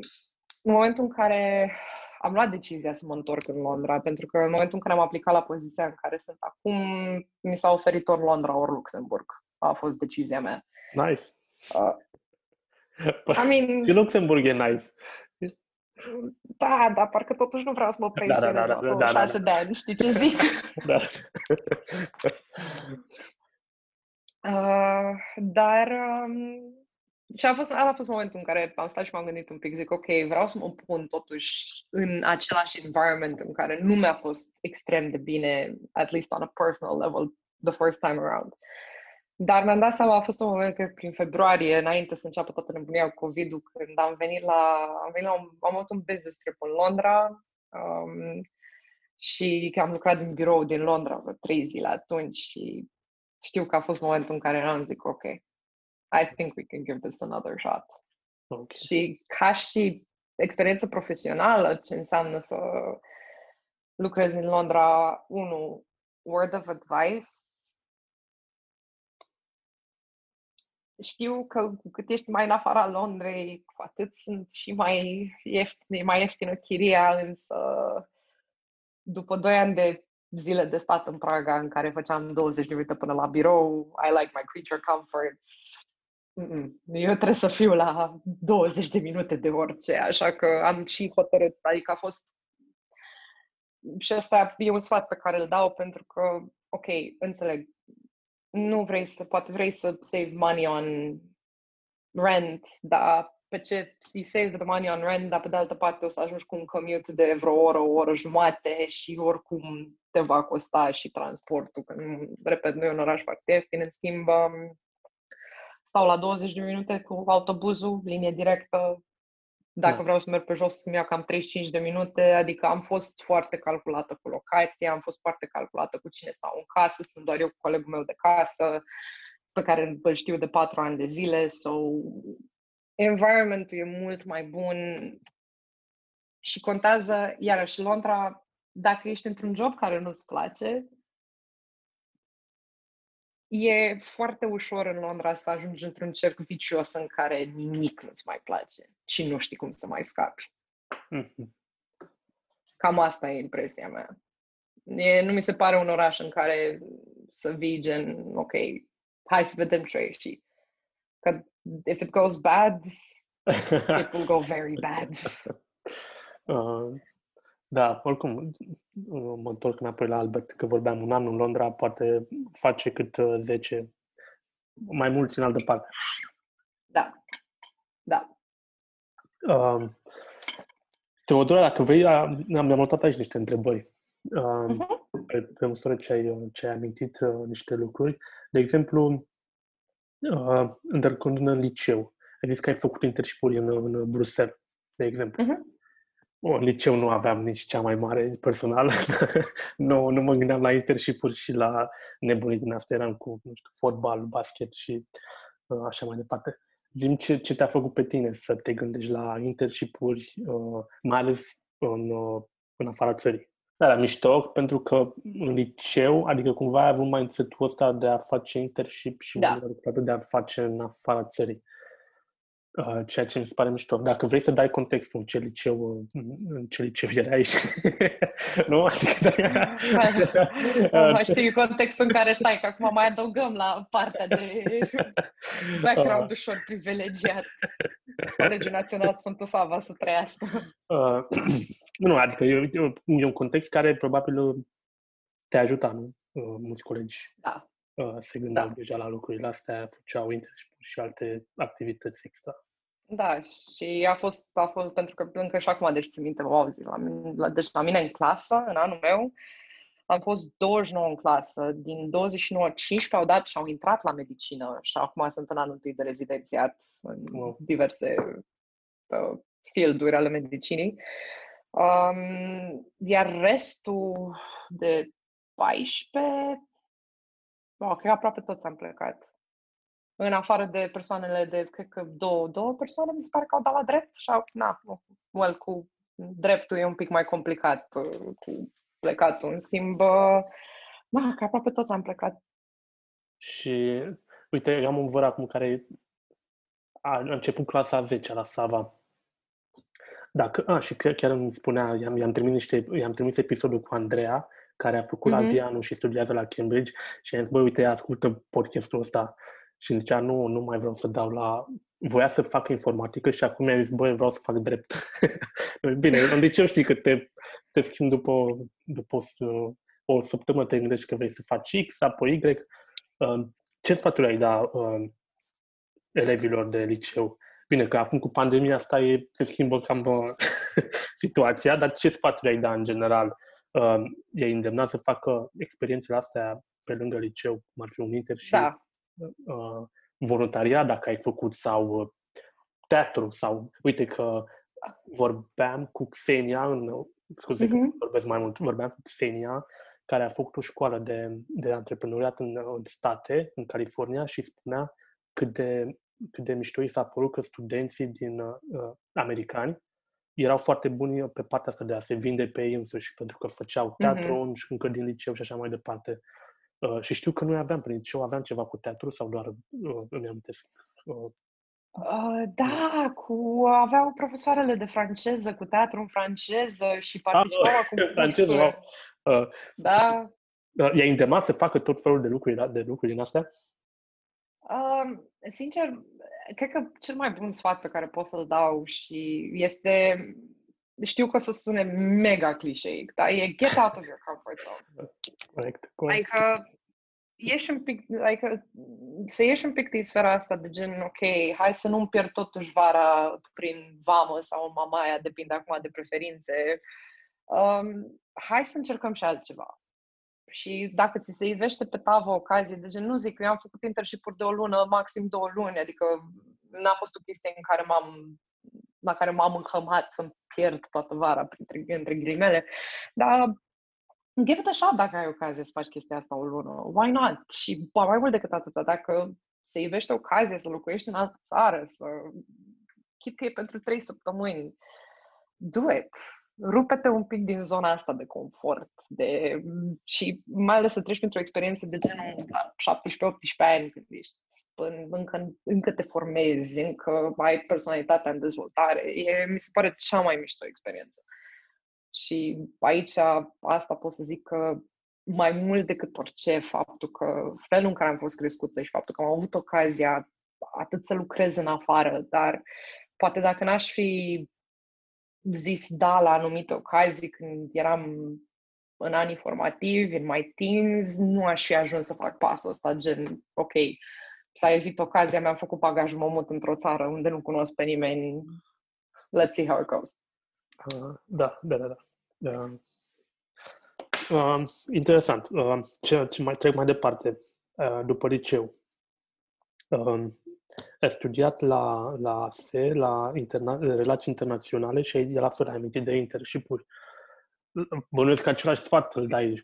în momentul în care am luat decizia să mă întorc în Londra, pentru că în momentul în care am aplicat la poziția în care sunt acum, mi s-a oferit ori Londra, ori Luxemburg. A fost decizia mea. Nice. Uh, Păi, I mean, și Luxemburg e nice. Da, dar parcă totuși nu vreau să mă pensionez da, da, da, da, da, șase da, da. de ani, știi ce zic? Da. Uh, dar um, și a fost, a fost momentul în care am stat și m-am gândit un pic, zic ok, vreau să mă pun totuși în același environment în care nu mi-a fost extrem de bine, at least on a personal level, the first time around. Dar mi-am dat seama, a fost un moment că prin februarie, înainte să înceapă toată nebunia cu COVID-ul, când am venit la, am venit la un, am avut un business trip în Londra um, și că am lucrat din birou din Londra vreo trei zile atunci și știu că a fost momentul în care am zic, ok, I think we can give this another shot. Okay. Și ca și experiență profesională, ce înseamnă să lucrezi în Londra, unu, word of advice, știu că cu cât ești mai în afara Londrei, cu atât sunt și mai ieftine, mai ieftină chiria, însă după doi ani de zile de stat în Praga, în care făceam douăzeci de minute până la birou, I like my creature comforts, Mm-mm. eu trebuie să fiu la douăzeci de minute de orice, așa că am și hotărât, adică a fost... Și asta e un sfat pe care îl dau, pentru că, ok, înțeleg, nu vrei să, poate vrei să save money on rent, dar pe ce you save the money on rent, dar pe de altă parte o să ajungi cu un commute de vreo oră, o oră jumate și oricum te va costa și transportul, că, repet, nu e un oraș foarte ieftin, în schimb stau la douăzeci de minute cu autobuzul, linie directă, dacă da. vreau să merg pe jos, îmi iau cam treizeci și cinci de minute, adică am fost foarte calculată cu locația, am fost foarte calculată cu cine stau în casă, sunt doar eu cu colegul meu de casă, pe care îl știu de patru ani de zile, so environmentul e mult mai bun și contează, iarăși, Londra, dacă ești într-un job care nu-ți place, e foarte ușor în Londra să ajungi într-un cerc vicios în care nimic nu-ți mai place și nu știi cum să mai scapi. Mm-hmm. Cam asta e impresia mea. E, nu mi se pare un oraș în care să vii gen, ok, hai să vedem ce e și... Că if it goes bad, it will go very bad. Uh, da, oricum, mă întorc înapoi la Albert, că vorbeam un an în Londra, poate face cât zece, mai mulți în altă parte. Da, da. Uh, Teodora, dacă vrei, am, mi-am notat aici niște întrebări. Uh, uh-huh. pe, pe măsură ce ai, ce ai amintit uh, niște lucruri. De exemplu, Uh, când în liceu. Ai zis că ai făcut interșipuri în, în Bruxelles, de exemplu. Uh-huh. O, în liceu nu aveam nici cea mai mare personală. nu, nu mă gândeam la interșipuri și la nebunii din astea. Eram cu, nu știu, fotbal, basket și uh, așa mai departe. Zi-mi ce, ce te-a făcut pe tine să te gândești la interșipuri, uh, mai ales în, uh, în afara țării. Da, la mișto, pentru că în liceu, adică cumva ai avut mindset-ul ăsta de a face internship și da. de a face în afara țării, ceea ce mi se pare mișto. Dacă vrei să dai contextul în ce liceu, în ce liceu erai, nu? Adică, da. Știi contextul în care stai, că acum mai adăugăm la partea de background ușor privilegiat. Colegiul Național Sfântul Sava să trăiască. Uh, nu, adică e, e un context care probabil te ajută, nu? Uh, mulți colegi da. uh, se gândeau da. deja la lucrurile astea, făceau interest și alte activități extra. Da, și a fost, a fost pentru că încă și acum, deci țin minte, wow, zi, la, la, deci la mine în clasă, în anul meu, am fost douăzeci și nouă în clasă, din douăzeci și nouă, cincisprezece au dat și au intrat la medicină și acum sunt în anul întâi de rezidențiat în wow. diverse uh, field-uri ale medicinii. Um, iar restul de paisprezece, wow, cred că aproape toți am plecat. În afară de persoanele de, cred că două, două persoane, mi se pare că au dat la drept și au, na, well, cu dreptul e un pic mai complicat cu plecatul. În schimb, na, că aproape toți am plecat. Și, uite, eu am un văr acum care a început clasa a zecea la Sava. Dacă, a, și chiar îmi spunea, i-am, i-am, trimis niște, i-am trimis episodul cu Andreea, care a făcut mm-hmm. avianul și studiază la Cambridge și i-am zis, băi, uite, ascultă podcastul ăsta. și zicea, nu, nu mai vreau să dau la... Voia să facă informatică și acum mi-a zis, băi, vreau să fac drept. Bine, de ce știi că te, te schimbi după, după o săptămână, te gândești că vrei să faci X, apoi Y. Ce sfaturi ai da elevilor de liceu? Bine, că acum cu pandemia asta e, se schimbă cam situația, dar ce sfaturi ai da în general? I-ai îndemnat să facă experiențele astea pe lângă liceu, cum ar fi un inter și... Da. Uh, voluntariat, dacă ai făcut, sau teatru, sau uite că vorbeam cu Xenia, în, scuze, mm-hmm. că vorbesc mai mult, vorbeam cu Xenia, care a făcut o școală de, de antreprenoriat în, în state, în California, și spunea cât de, cât de mișto i s-a părut că studenții din uh, americani erau foarte buni pe partea asta de a se vinde pe ei însuși, pentru că făceau teatru, mm-hmm. încă din liceu și așa mai departe. Uh, și știu că noi aveam, prin liceu aveam ceva cu teatru sau doar uh, îmi amintesc? Uh, uh, da, cu, aveau profesoarele de franceză, cu teatru în franceză și participau ah, cu franceză. Uh, da. Uh, i-ai îndemnat să facă tot felul de lucruri, de lucruri din astea? Uh, sincer, cred că cel mai bun sfat pe care pot să-l dau și este... Știu că o să sune mega clișeic, dar e get out of your comfort zone. Corect, corect. Adică ieși un pic, adică, să ieși un pic din sfera asta de gen, ok, hai să nu-mi pierd totuși vara prin vamă sau în Mamaia, depinde acum de preferințe. Um, hai să încercăm și altceva. Și dacă ți se ivește pe tavă o ocazie, de gen, nu zic că eu am făcut internship-uri de o lună, maxim două luni, adică n-a fost o chestie în care m-am... la care m-am înhămat să-mi pierd toată vara, printre, între ghilimele. Dar give it a shot dacă ai ocazie să faci chestia asta o lună. Why not? Și ba, mai mult decât atâta, dacă se ivește ocazie să locuiești în altă țară, să chit că e pentru trei săptămâni, do it! Rupe-te un pic din zona asta de confort de... și mai ales să treci printr-o experiență de genul la șaptesprezece optsprezece ani, când ești, încă, încă te formezi, încă ai personalitatea în dezvoltare. E, mi se pare cea mai mișto experiență. Și aici, asta pot să zic că mai mult decât orice, faptul că felul în care am fost crescută și faptul că am avut ocazia atât să lucrez în afară, dar poate dacă n-aș fi zis da la anumite ocazii când eram în anii formativi, în my teens, nu aș fi ajuns să fac pasul ăsta, gen, ok, s-a evit ocazia, mi-am făcut bagajul, mă mut într-o țară unde nu cunosc pe nimeni, let's see how it goes. Uh, da, da, da, da. Uh, uh, interesant. Uh, ce, ce mai trec mai departe, uh, după liceu. Uh, Ai studiat la, la A S E, la interna- relații internaționale și ai la fel ai amintit de internship-uri. Bănuiesc că același sfat îl dai.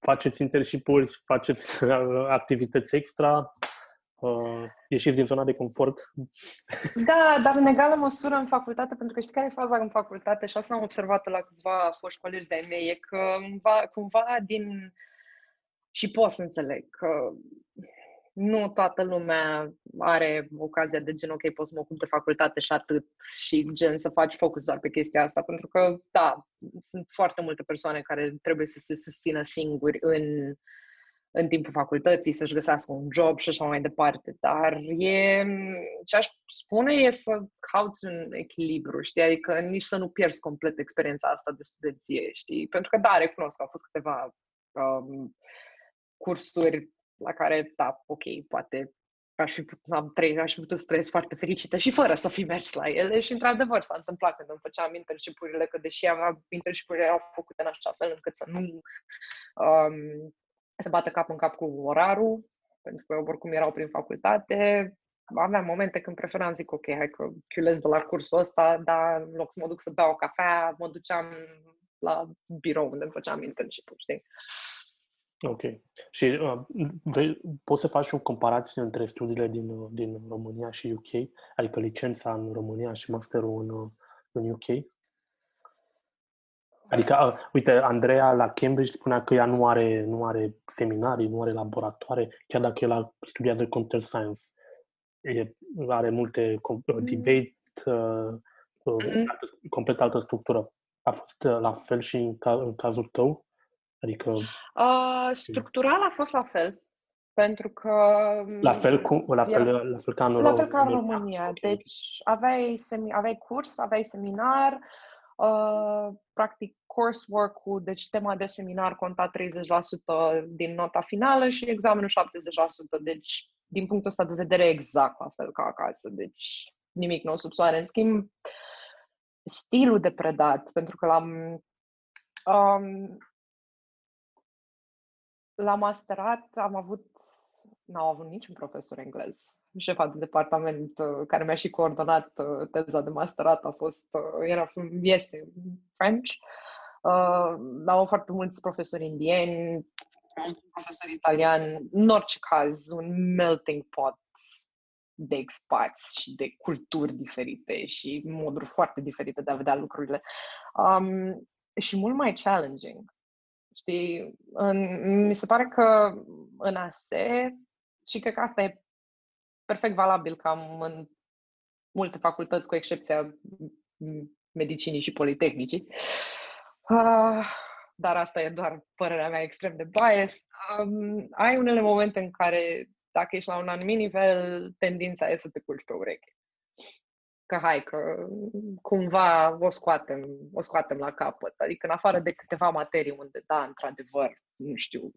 Faceți internship-uri, faceți activități extra, uh, ieșiți din zona de confort. Da, dar în egală măsură în facultate, pentru că știi care e faza în facultate și asta am observat la câțiva foști colegi de-ai mei, e că cumva, cumva din... Și pot să înțeleg că nu toată lumea are ocazia de gen, ok, pot să mă ocup de facultate și atât și gen să faci focus doar pe chestia asta, pentru că, da, sunt foarte multe persoane care trebuie să se susțină singuri în, în timpul facultății, să-și găsească un job și așa mai departe, dar e, ce aș spune e să cauți un echilibru, știi, adică nici să nu pierzi complet experiența asta de studenție, știi, pentru că, da, recunosc că au fost câteva um, cursuri la care, da, ok, poate aș fi putut, am trei, aș fi putut să trăiesc foarte fericită și fără să fi mers la ele și, într-adevăr, s-a întâmplat când îmi făceam internship-urile, că deși aveam internship-urile erau făcute în așa fel încât să nu um, se bată cap în cap cu orarul, pentru că oricum erau prin facultate, aveam momente când preferam, zic, ok, hai că chiulez de la cursul ăsta, dar în loc să mă duc să beau o cafea, mă duceam la birou unde îmi făceam internship-ul, știi? Ok. Și uh, vei, poți să faci o comparație între studiile din, din România și U K? Adică licența în România și masterul în, în U K? Adică, uh, uite, Andreea la Cambridge spunea că ea nu are, nu are seminarii, nu are laboratoare, chiar dacă el studiază computer science. E, are multe uh, debate, uh, uh, complet altă structură. A fost uh, la fel și în, ca, în cazul tău? Adică... Uh, structural a fost la fel. Pentru că... La fel, cum, la fel, era, la fel ca în, la fel ca în România. Deci aveai, semi, aveai curs, aveai seminar, uh, practic coursework-ul, deci tema de seminar conta treizeci la sută din nota finală și examenul șaptezeci la sută. Deci, din punctul ăsta de vedere, exact la fel ca acasă. Deci nimic nou sub soare. În schimb, stilul de predat, pentru că l-am... Um, la masterat am avut, n-au avut niciun profesor englez. Șefa de departament care mi-a și coordonat teza de masterat a fost, era, este French. Uh, au foarte mulți profesori indieni, profesori italiani, în orice caz, un melting pot de expați și de culturi diferite și moduri foarte diferite de a vedea lucrurile. Um, și mult mai challenging. Știi, în, mi se pare că în A S E, și cred că asta e perfect valabil cam în multe facultăți, cu excepția medicinii și politehnicii, uh, dar asta e doar părerea mea extrem de biased, um, ai unele momente în care, dacă ești la un anumit nivel, tendința e să te culci pe ureche. Că hai, că cumva o scoatem, o scoatem la capăt. Adică în afară de câteva materii unde, da, într-adevăr, nu știu,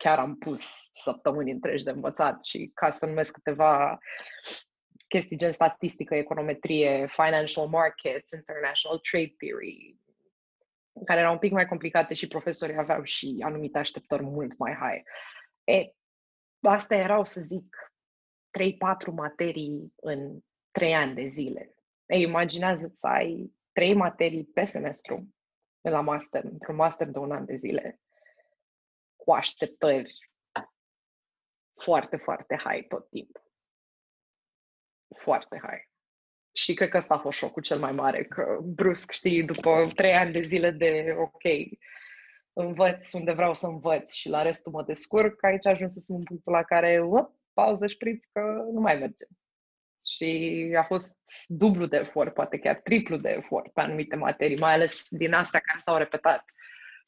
chiar am pus săptămâni întregi de învățat și ca să numesc câteva chestii gen statistică, econometrie, financial markets, international trade theory, care erau un pic mai complicate și profesorii aveau și anumite așteptări mult mai high. E, astea erau, să zic, trei patru materii în trei ani de zile. Ei, imaginează-ți să ai trei materii pe semestru la master, într-un master de un an de zile, cu așteptări foarte, foarte high tot timpul. Foarte high. Și cred că ăsta a fost șocul cel mai mare, că brusc, știi, după trei ani de zile de ok, învăț unde vreau să învăț și la restul mă descurc, aici ajunsesem în punctul la care, op, pauză, șpriț, că nu mai merge. Și a fost dublu de efort, poate chiar triplu de efort pe anumite materii, mai ales din astea care s-au repetat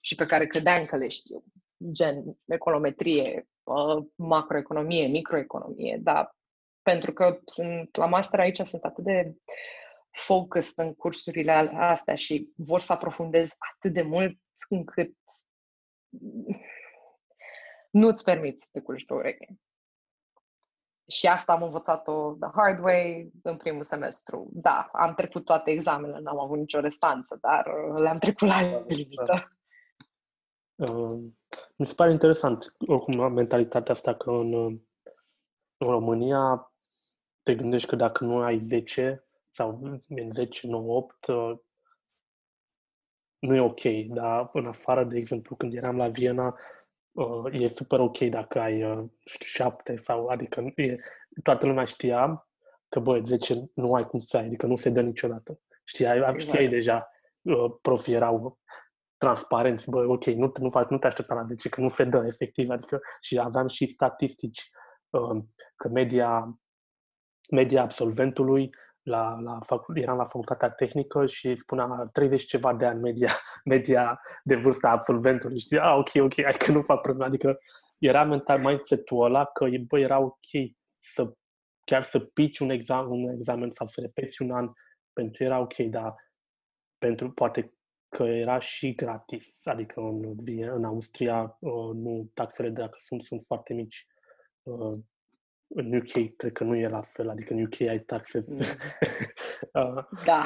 și pe care credeam că le știu, gen econometrie, macroeconomie, microeconomie, dar pentru că sunt la master aici sunt atât de focused în cursurile astea și vor să aprofundez atât de mult încât nu-ți permiți să te culci pe ureche. Și asta am învățat-o the hard way în primul semestru. Da, am trecut toate examenele, n-am avut nicio restanță, dar le-am trecut la limită. Uh, mi se pare interesant, oricum, mentalitatea asta că în, în România te gândești că dacă nu ai zece sau zece, nouă, opt, nu e ok. Dar în afară, de exemplu, când eram la Viena, Uh, e super ok dacă ai uh, șapte sau, adică e, toată lumea știa că, băi, zece nu ai cum să ai, adică nu se dă niciodată. Știai, știai deja, uh, profii erau transparenți, băi, ok, nu, nu, nu te aștepta la zece, că nu se dă efectiv, adică și aveam și statistici uh, că media, media absolventului La, la facu- eram la facultatea tehnică și spunea treizeci ceva de ani media, media de vârsta absolventului. Știi, ah, ok, ok, hai că nu fac probleme. Adică era mental mindset-ul ăla că, bă, era ok să chiar să pici un examen, un examen sau să repeți un an, pentru că era ok, dar pentru poate că era și gratis. Adică în, în Austria nu, taxele de dacă sunt, sunt foarte mici. În U K cred că nu e la fel, adică în U K ai taxe. Da.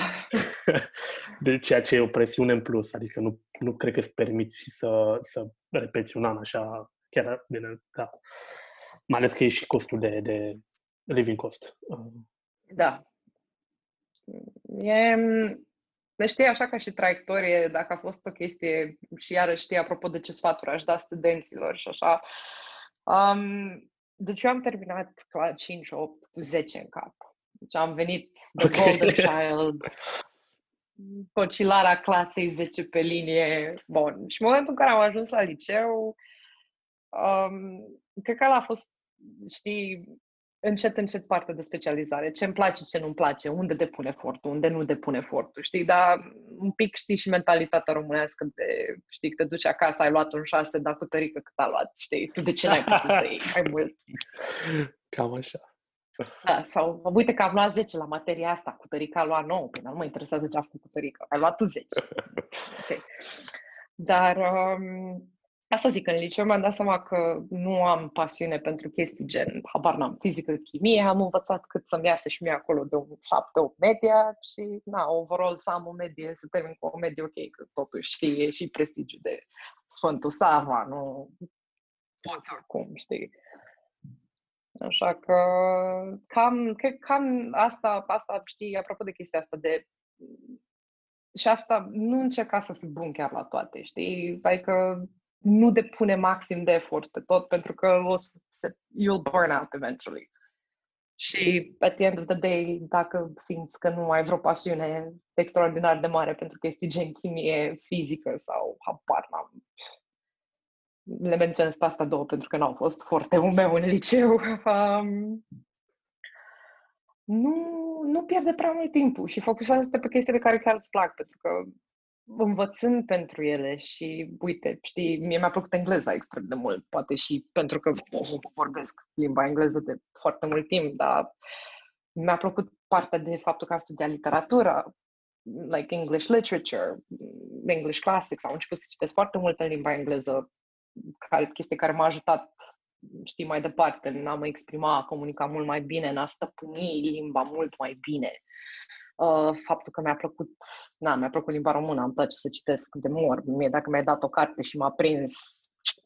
De ceea ce e o presiune în plus, adică nu, nu cred că îți permiți să, să repeți un an așa, chiar bine, da. Mai ales că e și costul de, de living cost. Da. E, știi, așa ca și traiectorie, dacă a fost o chestie, și iarăși știi, apropo de ce sfaturi aș da studenților și așa, um, deci eu am terminat la cinci opt cu zece în cap. Deci am venit de okay. Golden Child, tocilara clasei zece pe linie. Bun. Și în momentul în care am ajuns la liceu, um, cred că ăla a fost, știi, încet, încet parte de specializare. Ce îmi place, ce nu-mi place, unde depun efortul, unde nu depun efortul, știi? Dar un pic știi și mentalitatea românească de, știi, că te duci acasă, ai luat un șase, dar cu tărică cât a luat, știi? Tu de ce n-ai putut să iei mai mult? Cam așa. Da, sau uite că am luat zece la materia asta, cu tărică a luat nouă, până nu mă interesează ce a făcut cu tărică, ai luat tu zece. Okay. Dar... Um... Asta zic, în liceu mi-am dat seama că nu am pasiune pentru chestii gen, habar n-am, fizică, chimie, am învățat cât să-mi iasă și mie acolo de un șapte opt media și, na, overall să am o medie, să termin cu o medie ok, că totuși știi, e și prestigiu de Sfântul Sava, nu poți oricum, știi. Așa că cam, cred cam asta, asta, știi, apropo de chestia asta de... Și asta nu încerca să fiu bun chiar la toate, știi, adică nu depune maxim de efort pe tot, pentru că o să, you'll burn out eventually. Și at the end of the day, dacă simți că nu ai vreo pasiune extraordinar de mare pentru chestii gen chimie, fizică sau habar n-am. Le menționez pe astea două pentru că n-au fost foarte umeu în liceu. Um, nu, nu pierde prea mult timpul și focusează-te pe chestii pe care chiar îți plac, pentru că învățând pentru ele și, uite, știi, mie mi-a plăcut engleza extrem de mult, poate și pentru că vorbesc limba engleză de foarte mult timp, dar mi-a plăcut partea de faptul că am studiat literatură, like English literature, English classics, am început să citesc foarte mult în limba engleză, chestii care m-a ajutat, știi, mai departe, n-am mă exprima, a comunica mult mai bine, n-a stăpâni limba mult mai bine. Uh, faptul că mi-a plăcut, na, mi-a plăcut limba română, îmi place să citesc de mor. Mie dacă mi-ai dat o carte și m-a prins,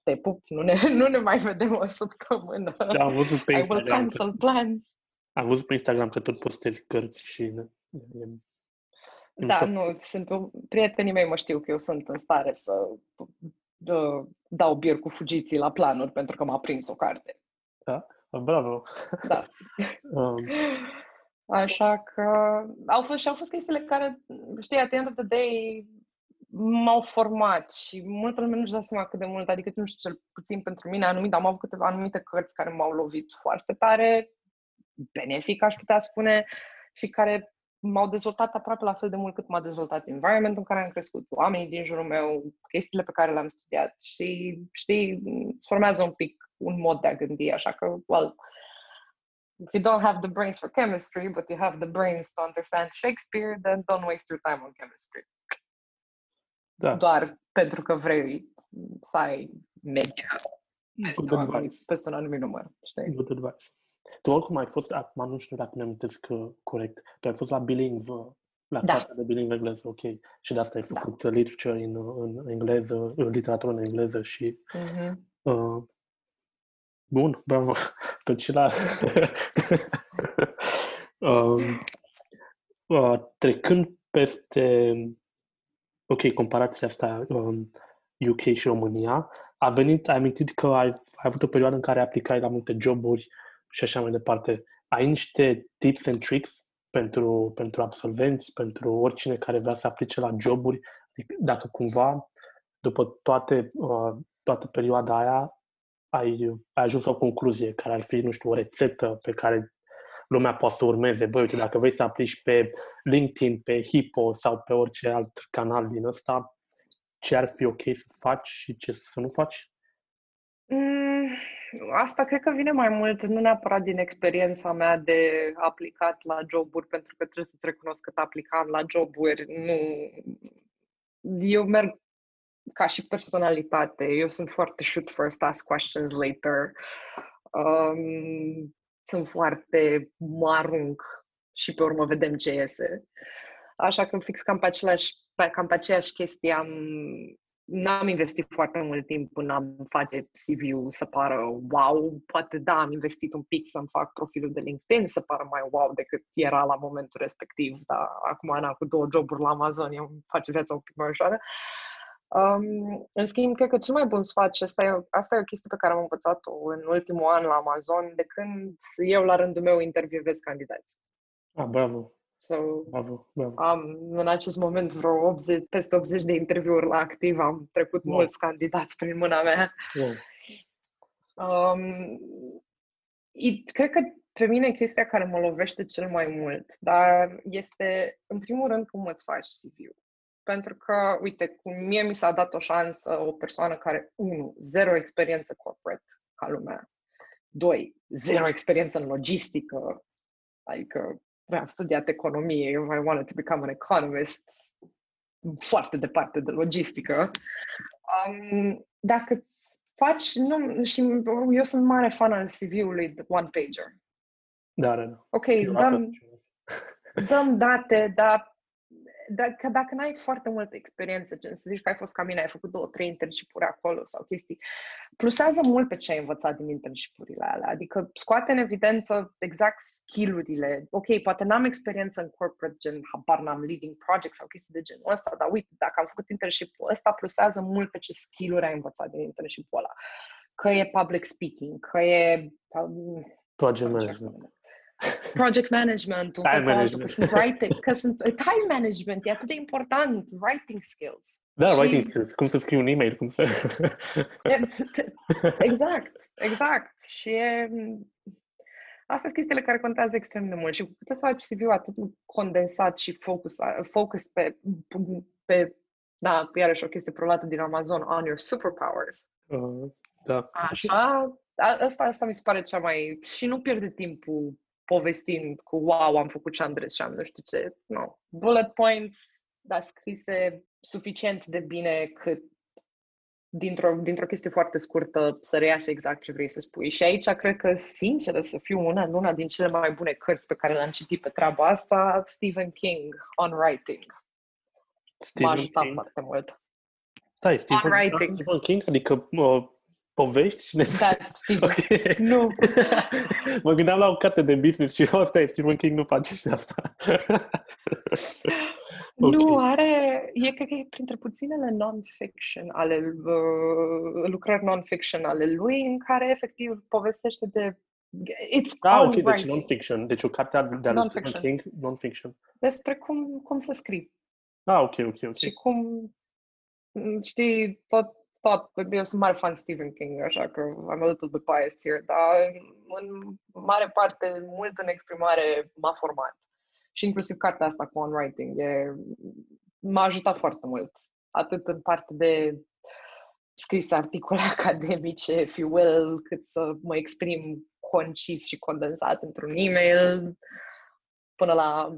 te pup, nu ne, nu ne mai vedem o săptămână. Da, am văzut pe Instagram. Că... plans. Am văzut pe Instagram că tot postezi cărți și... Da, nu, sunt prietenii mei, mă știu că eu sunt în stare să dau bir cu fugiții la planuri pentru că m-a prins o carte. Da? Bravo! Da. um... Așa că au fost și au fost chestiile care, știi, at the end of the day m-au format și multă lume nu-și dă seama cât de mult, adică nu știu, cel puțin pentru mine, anumit, am avut câteva anumite cărți care m-au lovit foarte tare, benefic, aș putea spune, și care m-au dezvoltat aproape la fel de mult cât m-a dezvoltat environmentul în care am crescut, oamenii din jurul meu, chestiile pe care le-am studiat și, știi, îți formează un pic un mod de a gândi, așa că, well, if you don't have the brains for chemistry, but you have the brains to understand Shakespeare, then don't waste your time on chemistry. Da. Doar pentru că vrei să ai media peste un anumit, peste un anumit număr. Știi? Good advice. Tu oricum ai fost, acum nu știu dacă ne amintesc corect, tu ai fost la bilingvă, la clasa da. de bilingvă engleză, ok. Și de asta ai făcut da. literature în, în engleză, literatură în engleză și... Uh-huh. Uh, Bun, bravo, tot și la... uh, uh, trecând peste, ok, comparația asta um, U K și România, a venit, ai amintit că ai, ai avut o perioadă în care aplicai la multe joburi și așa mai departe. Ai niște tips and tricks pentru, pentru absolvenți, pentru oricine care vrea să aplice la joburi? Dacă cumva, după toate, uh, toată perioada aia, Ai, ai ajuns la o concluzie care ar fi, nu știu, o rețetă pe care lumea poate să urmeze. Băi, uite, dacă vrei să aplici pe LinkedIn, pe Hippo sau pe orice alt canal din ăsta, ce ar fi ok să faci și ce să nu faci? Mm, asta cred că vine mai mult, nu neapărat din experiența mea de aplicat la joburi, pentru că trebuie să-ți recunosc că aplicam la joburi. Nu... Eu merg ca și personalitate. Eu sunt foarte shoot first, ask questions later. Um, sunt foarte mă arunc și pe urmă vedem ce iese. Așa că fix cam pe aceleași, cam pe aceeași chestie am... N-am investit foarte mult timp până am face C V-ul să pară wow. Poate da, am investit un pic să-mi fac profilul de LinkedIn să pară mai wow decât era la momentul respectiv. Dar acum, Ana, cu două joburi la Amazon, îmi face viața un pic mai ușoară. Um, în schimb, cred că cel mai bun sfat, și asta e, asta e o chestie pe care am învățat-o în ultimul an la Amazon, de când eu, la rândul meu, intervievez candidați. Ah, bravo! So, bravo, bravo! Am, în acest moment, vreo optzeci, peste optzeci de interviuri la activ, am trecut wow. mulți candidați prin mâna mea. Wow. Um, it, cred că Pe mine chestia care mă lovește cel mai mult, dar este, în primul rând, cum îți faci C V-ul. Pentru că, uite, cum mie mi s-a dat o șansă o persoană care, unu, zero experiență corporate, ca lumea, doi, zero experiență în logistică, adică am studiat economie, I wanted to become an economist, foarte departe de logistică. Um, dacă faci, nu, și eu sunt mare fan al C V-ului one-pager. Da, da, da. Ok, dăm, dăm date, dar dacă, dacă n-ai foarte multă experiență, gen să zici că ai fost ca mine, ai făcut două, trei internship-uri acolo sau chestii, plusează mult pe ce ai învățat din internship-urile alea. Adică scoate în evidență exact skill-urile. Ok, poate n-am experiență în corporate, gen habar n-am leading project sau chestii de genul ăsta, dar uite, dacă am făcut internship-ul ăsta, plusează mult pe ce skill-uri ai învățat din internship-ul ăla. Că e public speaking, că e... Project management. Project management-ul, time că, management. Sunt writing, că sunt time management, e atât de important, writing skills. Da, și... writing skills, cum să scrii un e-mail, cum să... Exact, exact. Și e... astea sunt chestiile care contează extrem de mult și puteți să faci C V-ul atât condensat și focus, focus pe, pe, da, iarăși o chestie preluată din Amazon, on your superpowers. Uh, da. Așa, asta, asta mi se pare cea mai... Și nu pierde timpul povestind cu wow, am făcut ce am drept și am nu știu ce. No. Bullet points, dar scrise suficient de bine cât dintr-o, dintr-o chestie foarte scurtă să reiasă exact ce vrei să spui. Și aici cred că, sinceră să fiu, una, una din cele mai bune cărți pe care le-am citit pe treaba asta, Stephen King, On Writing. Stephen M-a ajutat King. Foarte mult. Stai, Stephen, Stephen, Stephen King, adică... Uh... Povești? Da, Steve. Okay. Nu. Mă gândeam la o carte de business și eu, stai, Stephen King nu face și asta. Okay. Nu, are... E, cred că e printre puținele non-fiction ale... lucrări non-fiction ale lui în care, efectiv, povestește de... It's da, ok, deci non-fiction. Deci o carte de ale Stephen King, non-fiction. Despre cum, cum să scrii. Ah, ok, ok, ok. Și cum... Știi, tot... Tot, eu sunt mare fan Stephen King, așa că I'm a little bit biased here, dar în mare parte, mult în exprimare m-a format. Și inclusiv cartea asta cu On Writing e, m-a ajutat foarte mult. Atât în parte de scris articole academice, if you will, cât să mă exprim concis și condensat într-un e-mail, până la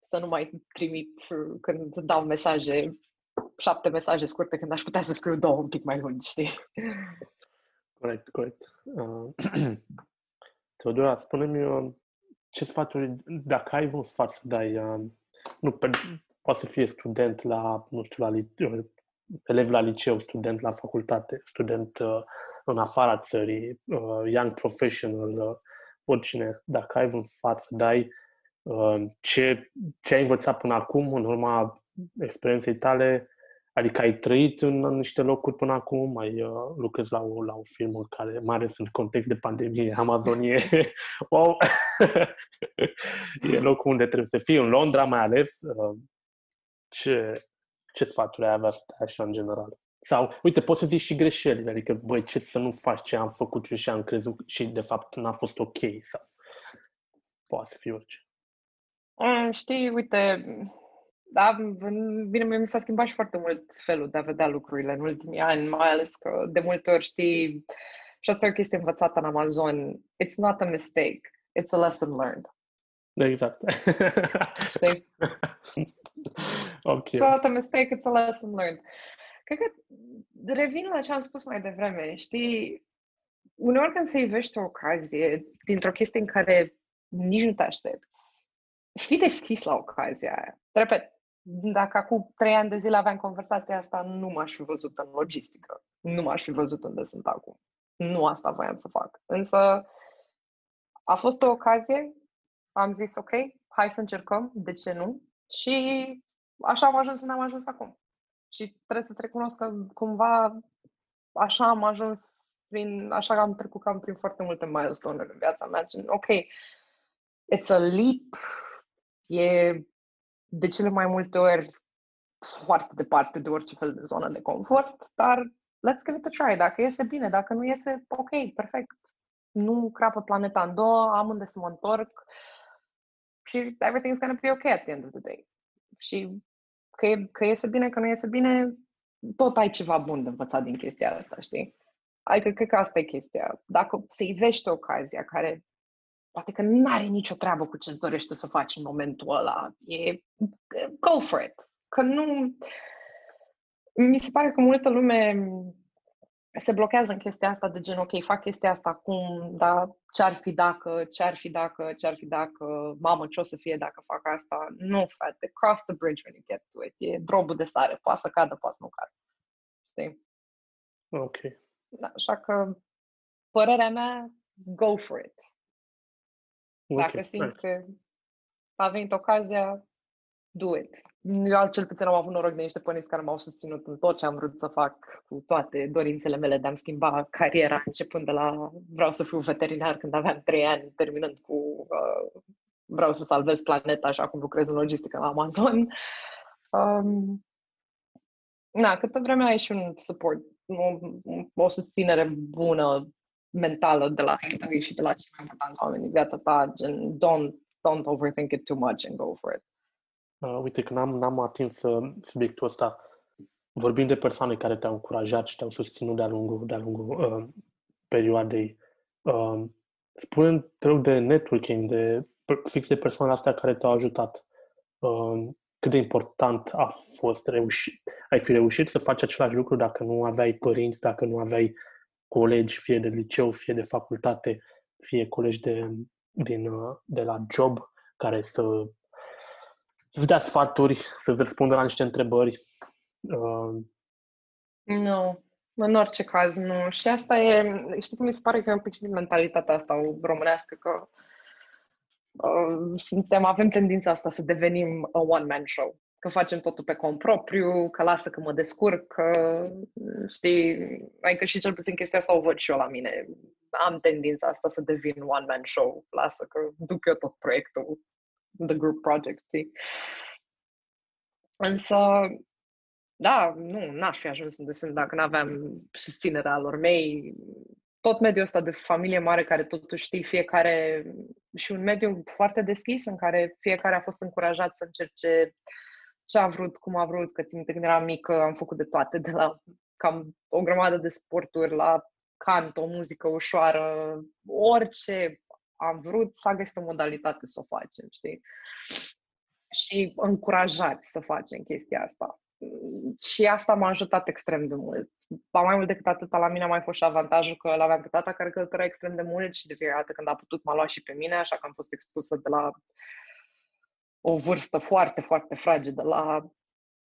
să nu mai trimit când dau mesaje șapte mesaje scurte când aș putea să scriu două un pic mai lungi, știi? Corect, corect. Uh, Teodora, spune-mi uh, ce sfaturi, dacă ai vreun sfat să dai, uh, nu, pe, poate să fie student la, nu știu, la uh, elev la liceu, student la facultate, student uh, în afara țării, uh, young professional, uh, oricine, dacă ai vreun sfat să dai, uh, ce, ce ai învățat până acum în urma experienței tale, adică ai trăit în, în niște locuri până acum, ai uh, lucrezi la o, la o firmă care, mai ales în context de pandemie, Amazon e, wow, e locul unde trebuie să fii, în Londra mai ales, uh, ce, ce sfaturi ai avea să stai așa în general? Sau, uite, poți să zici și greșelile, adică, băi, ce să nu faci, ce am făcut eu și am crezut și, de fapt, n-a fost ok, sau poate să fie orice. Mm, știi, uite... Da, bine, mi s-a schimbat și foarte mult felul de a vedea lucrurile în ultimii ani, mai ales că de multe ori, știi, și asta e o chestie învățată în Amazon, it's not a mistake, it's a lesson learned. Exact. Știi? Okay. It's not a mistake, it's a lesson learned. Cred că revin la ce am spus mai devreme, știi, uneori când se ivește o ocazie dintr-o chestie în care nici nu te aștepți, fii deschis la ocazia aia. Repet, dacă acum trei ani de zile aveam conversația asta, nu m-aș fi văzut în logistică. Nu m-aș fi văzut unde sunt acum. Nu asta voiam să fac. Însă a fost o ocazie, am zis ok, hai să încercăm, de ce nu? Și așa am ajuns unde am ajuns acum. Și trebuie să-ți recunosc că cumva așa am ajuns, prin, așa am trecut cam prin foarte multe milestone-uri în viața mea. Ok, it's a leap, e de cele mai multe ori foarte departe de orice fel de zonă de confort, dar let's give it a try. Dacă iese bine, dacă nu iese, ok, perfect. nu crapă planeta în două, am unde să mă întorc și everything's gonna be okay at the end of the day. Și că, e, că iese bine, că nu iese bine, tot ai ceva bun de învățat din chestia asta, știi? Adică cred că asta e chestia. Dacă se ivește ocazia care poate că n-are nicio treabă cu ce-ți dorește să faci în momentul ăla, e go for it. Că nu... Mi se pare că multă lume se blochează în chestia asta de gen, ok, fac chestia asta acum, dar ce-ar fi dacă, ce-ar fi dacă, ce-ar fi dacă, mamă, ce o să fie dacă fac asta? Nu, frate, cross the bridge when you get to it. E drobul de sare, poate să cadă, poate să nu cadă. Știi? Ok. Da, așa că, părerea mea, go for it. Dacă okay, simți right. că a venit ocazia, do it. Eu cel puțin am avut noroc de niște părinți care m-au susținut în tot ce am vrut să fac, cu toate dorințele mele de a-mi schimba cariera, începând de la vreau să fiu veterinar când aveam trei ani, terminând cu uh, vreau să salvez planeta, așa cum lucrez în logistică la Amazon. Um, na, câtă vreme ai și un suport, o, o susținere bună mentală de la ei și de la cei mai importanți oameni în viața ta, gen don't, don't overthink it too much and go for it. Uh, uite, că n-am, n-am atins uh, subiectul ăsta. Vorbim de persoane care te-au încurajat și te-au susținut de-a lungul, de-a lungul uh, perioadei. Uh, spune-mi, te rog, de networking, de fix de persoanele astea care te-au ajutat. Uh, cât de important a fost reușit? Ai fi reușit să faci același lucru dacă nu aveai părinți, dacă nu aveai colegi, fie de liceu, fie de facultate, fie colegi de, din, de la job care să îți dea sfaturi, să-ți răspundă la niște întrebări? Uh... Nu, în orice caz nu. Și asta e, știi cum mi se pare că e un pic din mentalitatea asta românească, că uh, suntem, avem tendința asta să devenim a one-man show. Că facem totul pe cont propriu, că lasă că mă descurc, că, știi, adică și cel puțin chestia asta o văd și eu la mine. Am tendința asta să devin one-man show, lasă că duc eu tot proiectul, the group project, știi? Însă, da, nu, n-aș fi ajuns unde sunt dacă n-aveam susținerea lor mei. Tot mediul ăsta de familie mare care totuși știi fiecare, și un mediu foarte deschis în care fiecare a fost încurajat să încerce ce a vrut, cum a vrut, că țin când eram mică, am făcut de toate, de la cam o grămadă de sporturi, la canto, muzică ușoară, orice am vrut, s-a găsit o modalitate să o facem, știi? Și încurajați să facem chestia asta. Și asta m-a ajutat extrem de mult. Mai mult decât atât, la mine a mai fost și avantajul că l-aveam pe tata care călătorea extrem de mult și de fiecare dată când a putut m-a luat și pe mine, așa că am fost expusă de la o vârstă foarte, foarte fragedă, la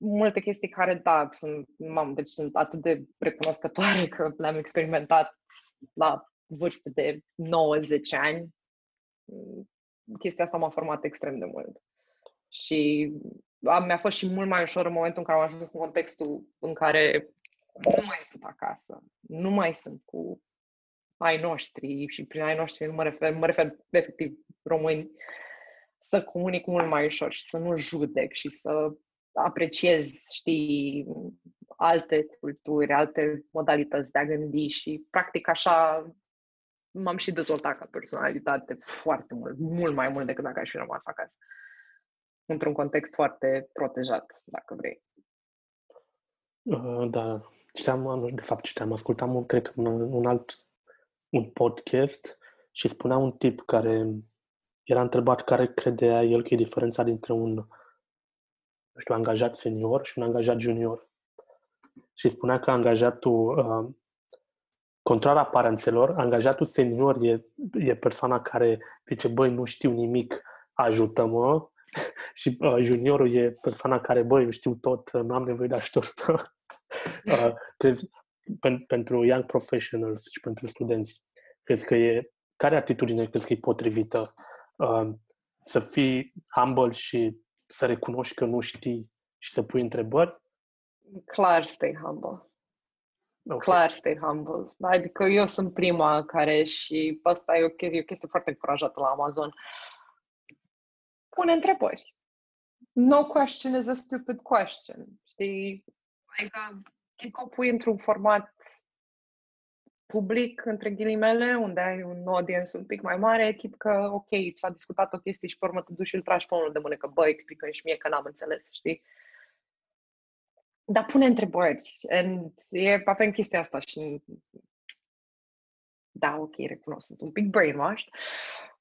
multe chestii care, da, sunt, mamă, deci sunt atât de recunoscătoare că le-am experimentat la vârste de nouă zece ani. Chestia asta m-a format extrem de mult. Și a, mi-a fost și mult mai ușor în momentul în care am ajuns în contextul în care nu mai sunt acasă, nu mai sunt cu ai noștri, și prin ai noștri nu mă refer, mă refer efectiv români, să comunic mult mai ușor și să nu judec și să apreciez, știi, alte culturi, alte modalități de a gândi și, practic, așa m-am și dezvoltat ca personalitate foarte mult, mult mai mult decât dacă aș fi rămas acasă. Într-un context foarte protejat, dacă vrei. Uh, da, citeam, de fapt citeam, ascultam, cred că un, un alt un podcast și spunea un tip care era întrebat care credea el că e diferența dintre un, nu știu, angajat senior și un angajat junior. Și spunea că angajatul, uh, contrar aparențelor, angajatul senior e, e persoana care zice, băi, nu știu nimic, ajută-mă, și uh, juniorul e persoana care, băi, eu știu tot, nu am nevoie de ajutor. uh, crezi, pen, pentru young professionals și pentru studenți, crezi că e, care atitudine crezi că e potrivită? Uh, să fii humble și să recunoști că nu știi și să pui întrebări? Clar, stay humble. Okay. Clar, stay humble. Adică eu sunt prima care, și asta e o chestie, o chestie foarte încurajată la Amazon, pune întrebări. No question is a stupid question. Știi? Adică, te copui într-un format public, între ghilimele, unde ai un audience un pic mai mare, chit că, ok, s-a discutat o chestie și pe urmă te duci și îl tragi pe unul de mâne, că bă, explică-mi și mie că n-am înțeles, știi? Dar pune întrebări. And e, avem chestia asta și... Da, ok, recunosc, sunt un pic brainwashed.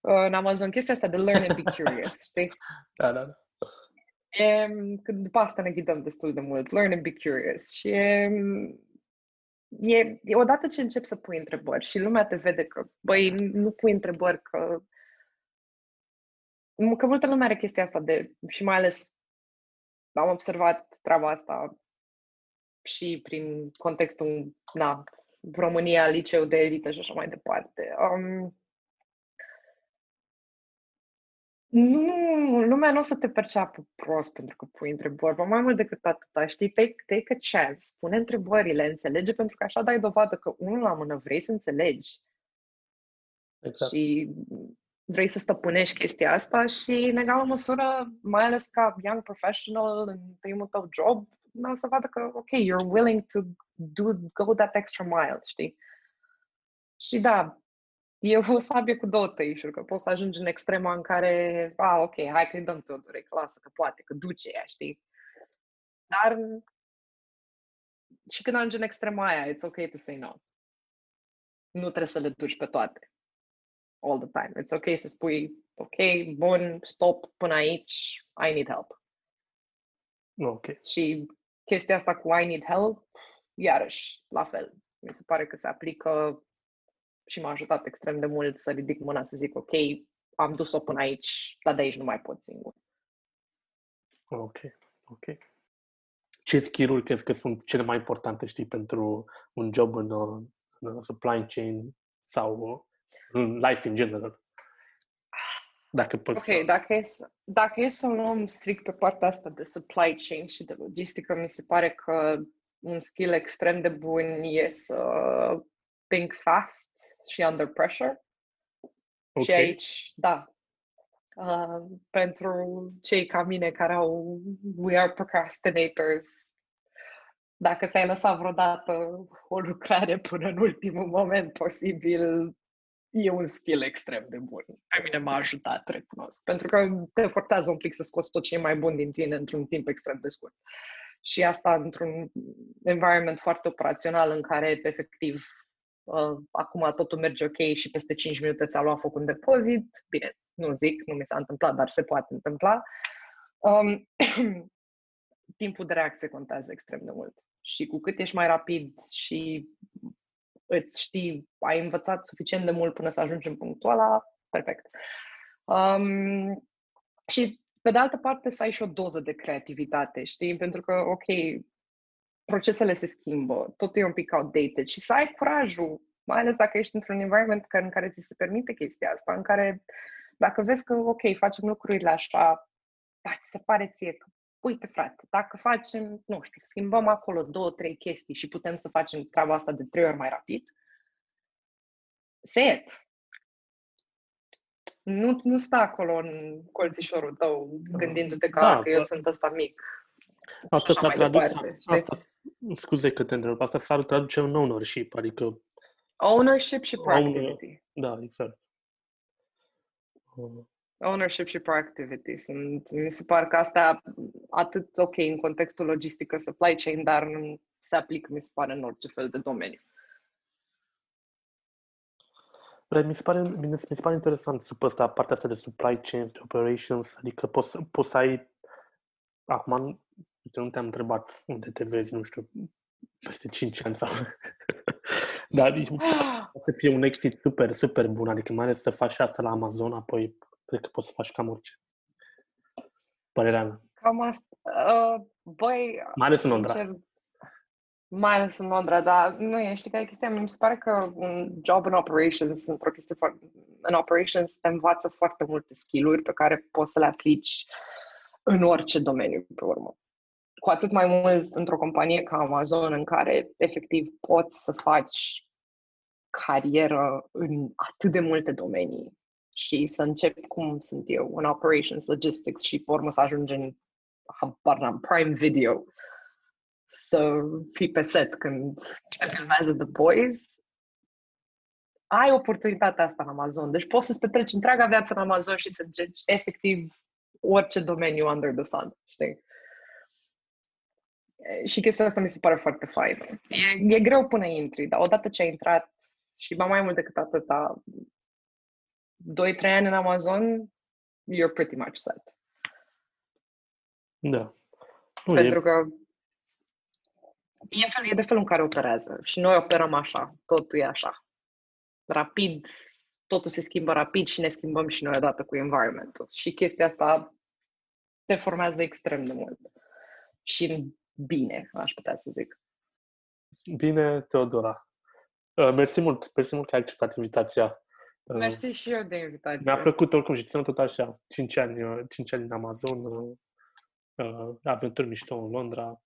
Uh, în Amazon, chestia asta de learn and be curious, știi? Da, da, da. E, că după asta ne ghidăm destul de mult. Learn and be curious. Și e... E, e odată ce începi să pui întrebări și lumea te vede că, băi, nu pui întrebări, că, că multă lume are chestia asta de, și mai ales am observat treaba asta și prin contextul, na, România, liceu de elită și așa mai departe. Um, nu, lumea nu o să te perceapă prost pentru că pui întrebări, mai mult decât atâta, știi, take, take a chance, pune întrebările, înțelege, pentru că așa dai dovadă că unul la mână vrei să înțelegi. Exact. Și vrei să stăpânești chestia asta și, în egală măsură, mai ales ca young professional, în primul tău job, o să vadă că, ok, you're willing to do, go that extra mile, știi? Și da, e o sabie cu două tăișuri, că poți să ajungi în extrema în care, a, ok, hai că-i dăm Teodore, că lasă, că poate, că duce ea, știi? Dar și când ajungi în extrema aia, it's ok to say no. Nu trebuie să le duci pe toate. All the time. It's ok să spui, ok, bun, stop, până aici, I need help. Ok. Și chestia asta cu I need help, iarăși, la fel. Mi se pare că se aplică și m-a ajutat extrem de mult să ridic mâna, să zic, ok, am dus-o până aici, dar de aici nu mai pot singur. Ok, ok. Ce skill-uri crezi că sunt cele mai importante, știi, pentru un job în, în supply chain sau în life in general? Dacă poți okay, să... dacă e, dacă e să o luăm strict pe partea asta de supply chain și de logistică, mi se pare că un skill extrem de bun e să think fast și under pressure. Okay. Și aici, da, uh, pentru cei ca mine care au, we are procrastinators, dacă ți-ai lăsat vreodată o lucrare până în ultimul moment posibil, e un skill extrem de bun. Pe mine m-a ajutat, recunosc. Pentru că te forțează un pic să scoți tot ce e mai bun din tine într-un timp extrem de scurt. Și asta într-un environment foarte operațional în care, efectiv, uh, acum totul merge ok și peste cinci minute ți-a luat foc un depozit. Bine, nu zic, nu mi s-a întâmplat, dar se poate întâmpla. Um, timpul de reacție contează extrem de mult. Și cu cât ești mai rapid și... îți știi, ai învățat suficient de mult până să ajungi în punctul ăla, perfect. Um, și, pe de altă parte, să ai și o doză de creativitate, știi? Pentru că, ok, procesele se schimbă, totul e un pic outdated și să ai curajul, mai ales dacă ești într-un environment în care ți se permite chestia asta, în care, dacă vezi că, ok, facem lucrurile așa, dar ți se pare ție că, uite, frate, dacă facem, nu știu, schimbăm acolo două, trei chestii și putem să facem treaba asta de trei ori mai rapid, set. Nu, nu sta acolo în colțișorul tău gândindu-te că, da, că eu sunt ăsta mic. Asta s-ar traduce, scuze că te întreb, asta s-ar traduce în ownership, adică... Ownership și proactivity. Owner, da, exact. Ownership și proactivity. Sunt, mi se pare că asta atât, ok, în contextul logistică, supply chain, dar nu se aplică, mi se pare, în orice fel de domeniu. Mi se pare, mi se pare interesant asta, partea asta de supply chain, de operations, adică poți, poți să ai... Acum, nu te-am întrebat unde te vezi, nu știu, peste cinci ani sau... Dar poate să fie un exit super, super bun, adică mai ales să faci asta la Amazon, apoi... Cred că poți să faci cam orice. Părerea mea. Cam asta. Uh, băi... Mai ales în Londra. Sincer, mai ales în Londra, dar nu e. Știi care e chestia? Mi se pare că un job în operations, într-o chestie foarte... În operations te învață foarte multe skill-uri pe care poți să le aplici în orice domeniu, pe urmă. Cu atât mai mult într-o companie ca Amazon, în care, efectiv, poți să faci carieră în atât de multe domenii. Și să încep cum sunt eu, în operations, logistics și pe urmă să ajungi în Prime Video, să fii pe set când se filmează The Boys, ai oportunitatea asta în Amazon. Deci poți să-ți petreci întreaga viață în Amazon și să încerci efectiv orice domeniu under the sun, știi? Și chestia asta mi se pare foarte faină. E, e greu până intri, dar odată ce ai intrat și mai mult decât atâta, doi trei ani în Amazon, you're pretty much set. Da. Pentru că e, fel, e de felul în care operează și noi operăm așa, totul e așa. Rapid, totul se schimbă rapid și ne schimbăm și noi odată cu environment-ul. Și chestia asta te formează extrem de mult. Și bine, aș putea să zic. Bine, Teodora. Uh, mersi mult, mersi mult că ai acceptat invitația. Uh, mersi și eu de invitație. Mi-a plăcut oricum și ținut tot așa, cinci ani, cinci ani în Amazon, uh, aventuri mișto în Londra.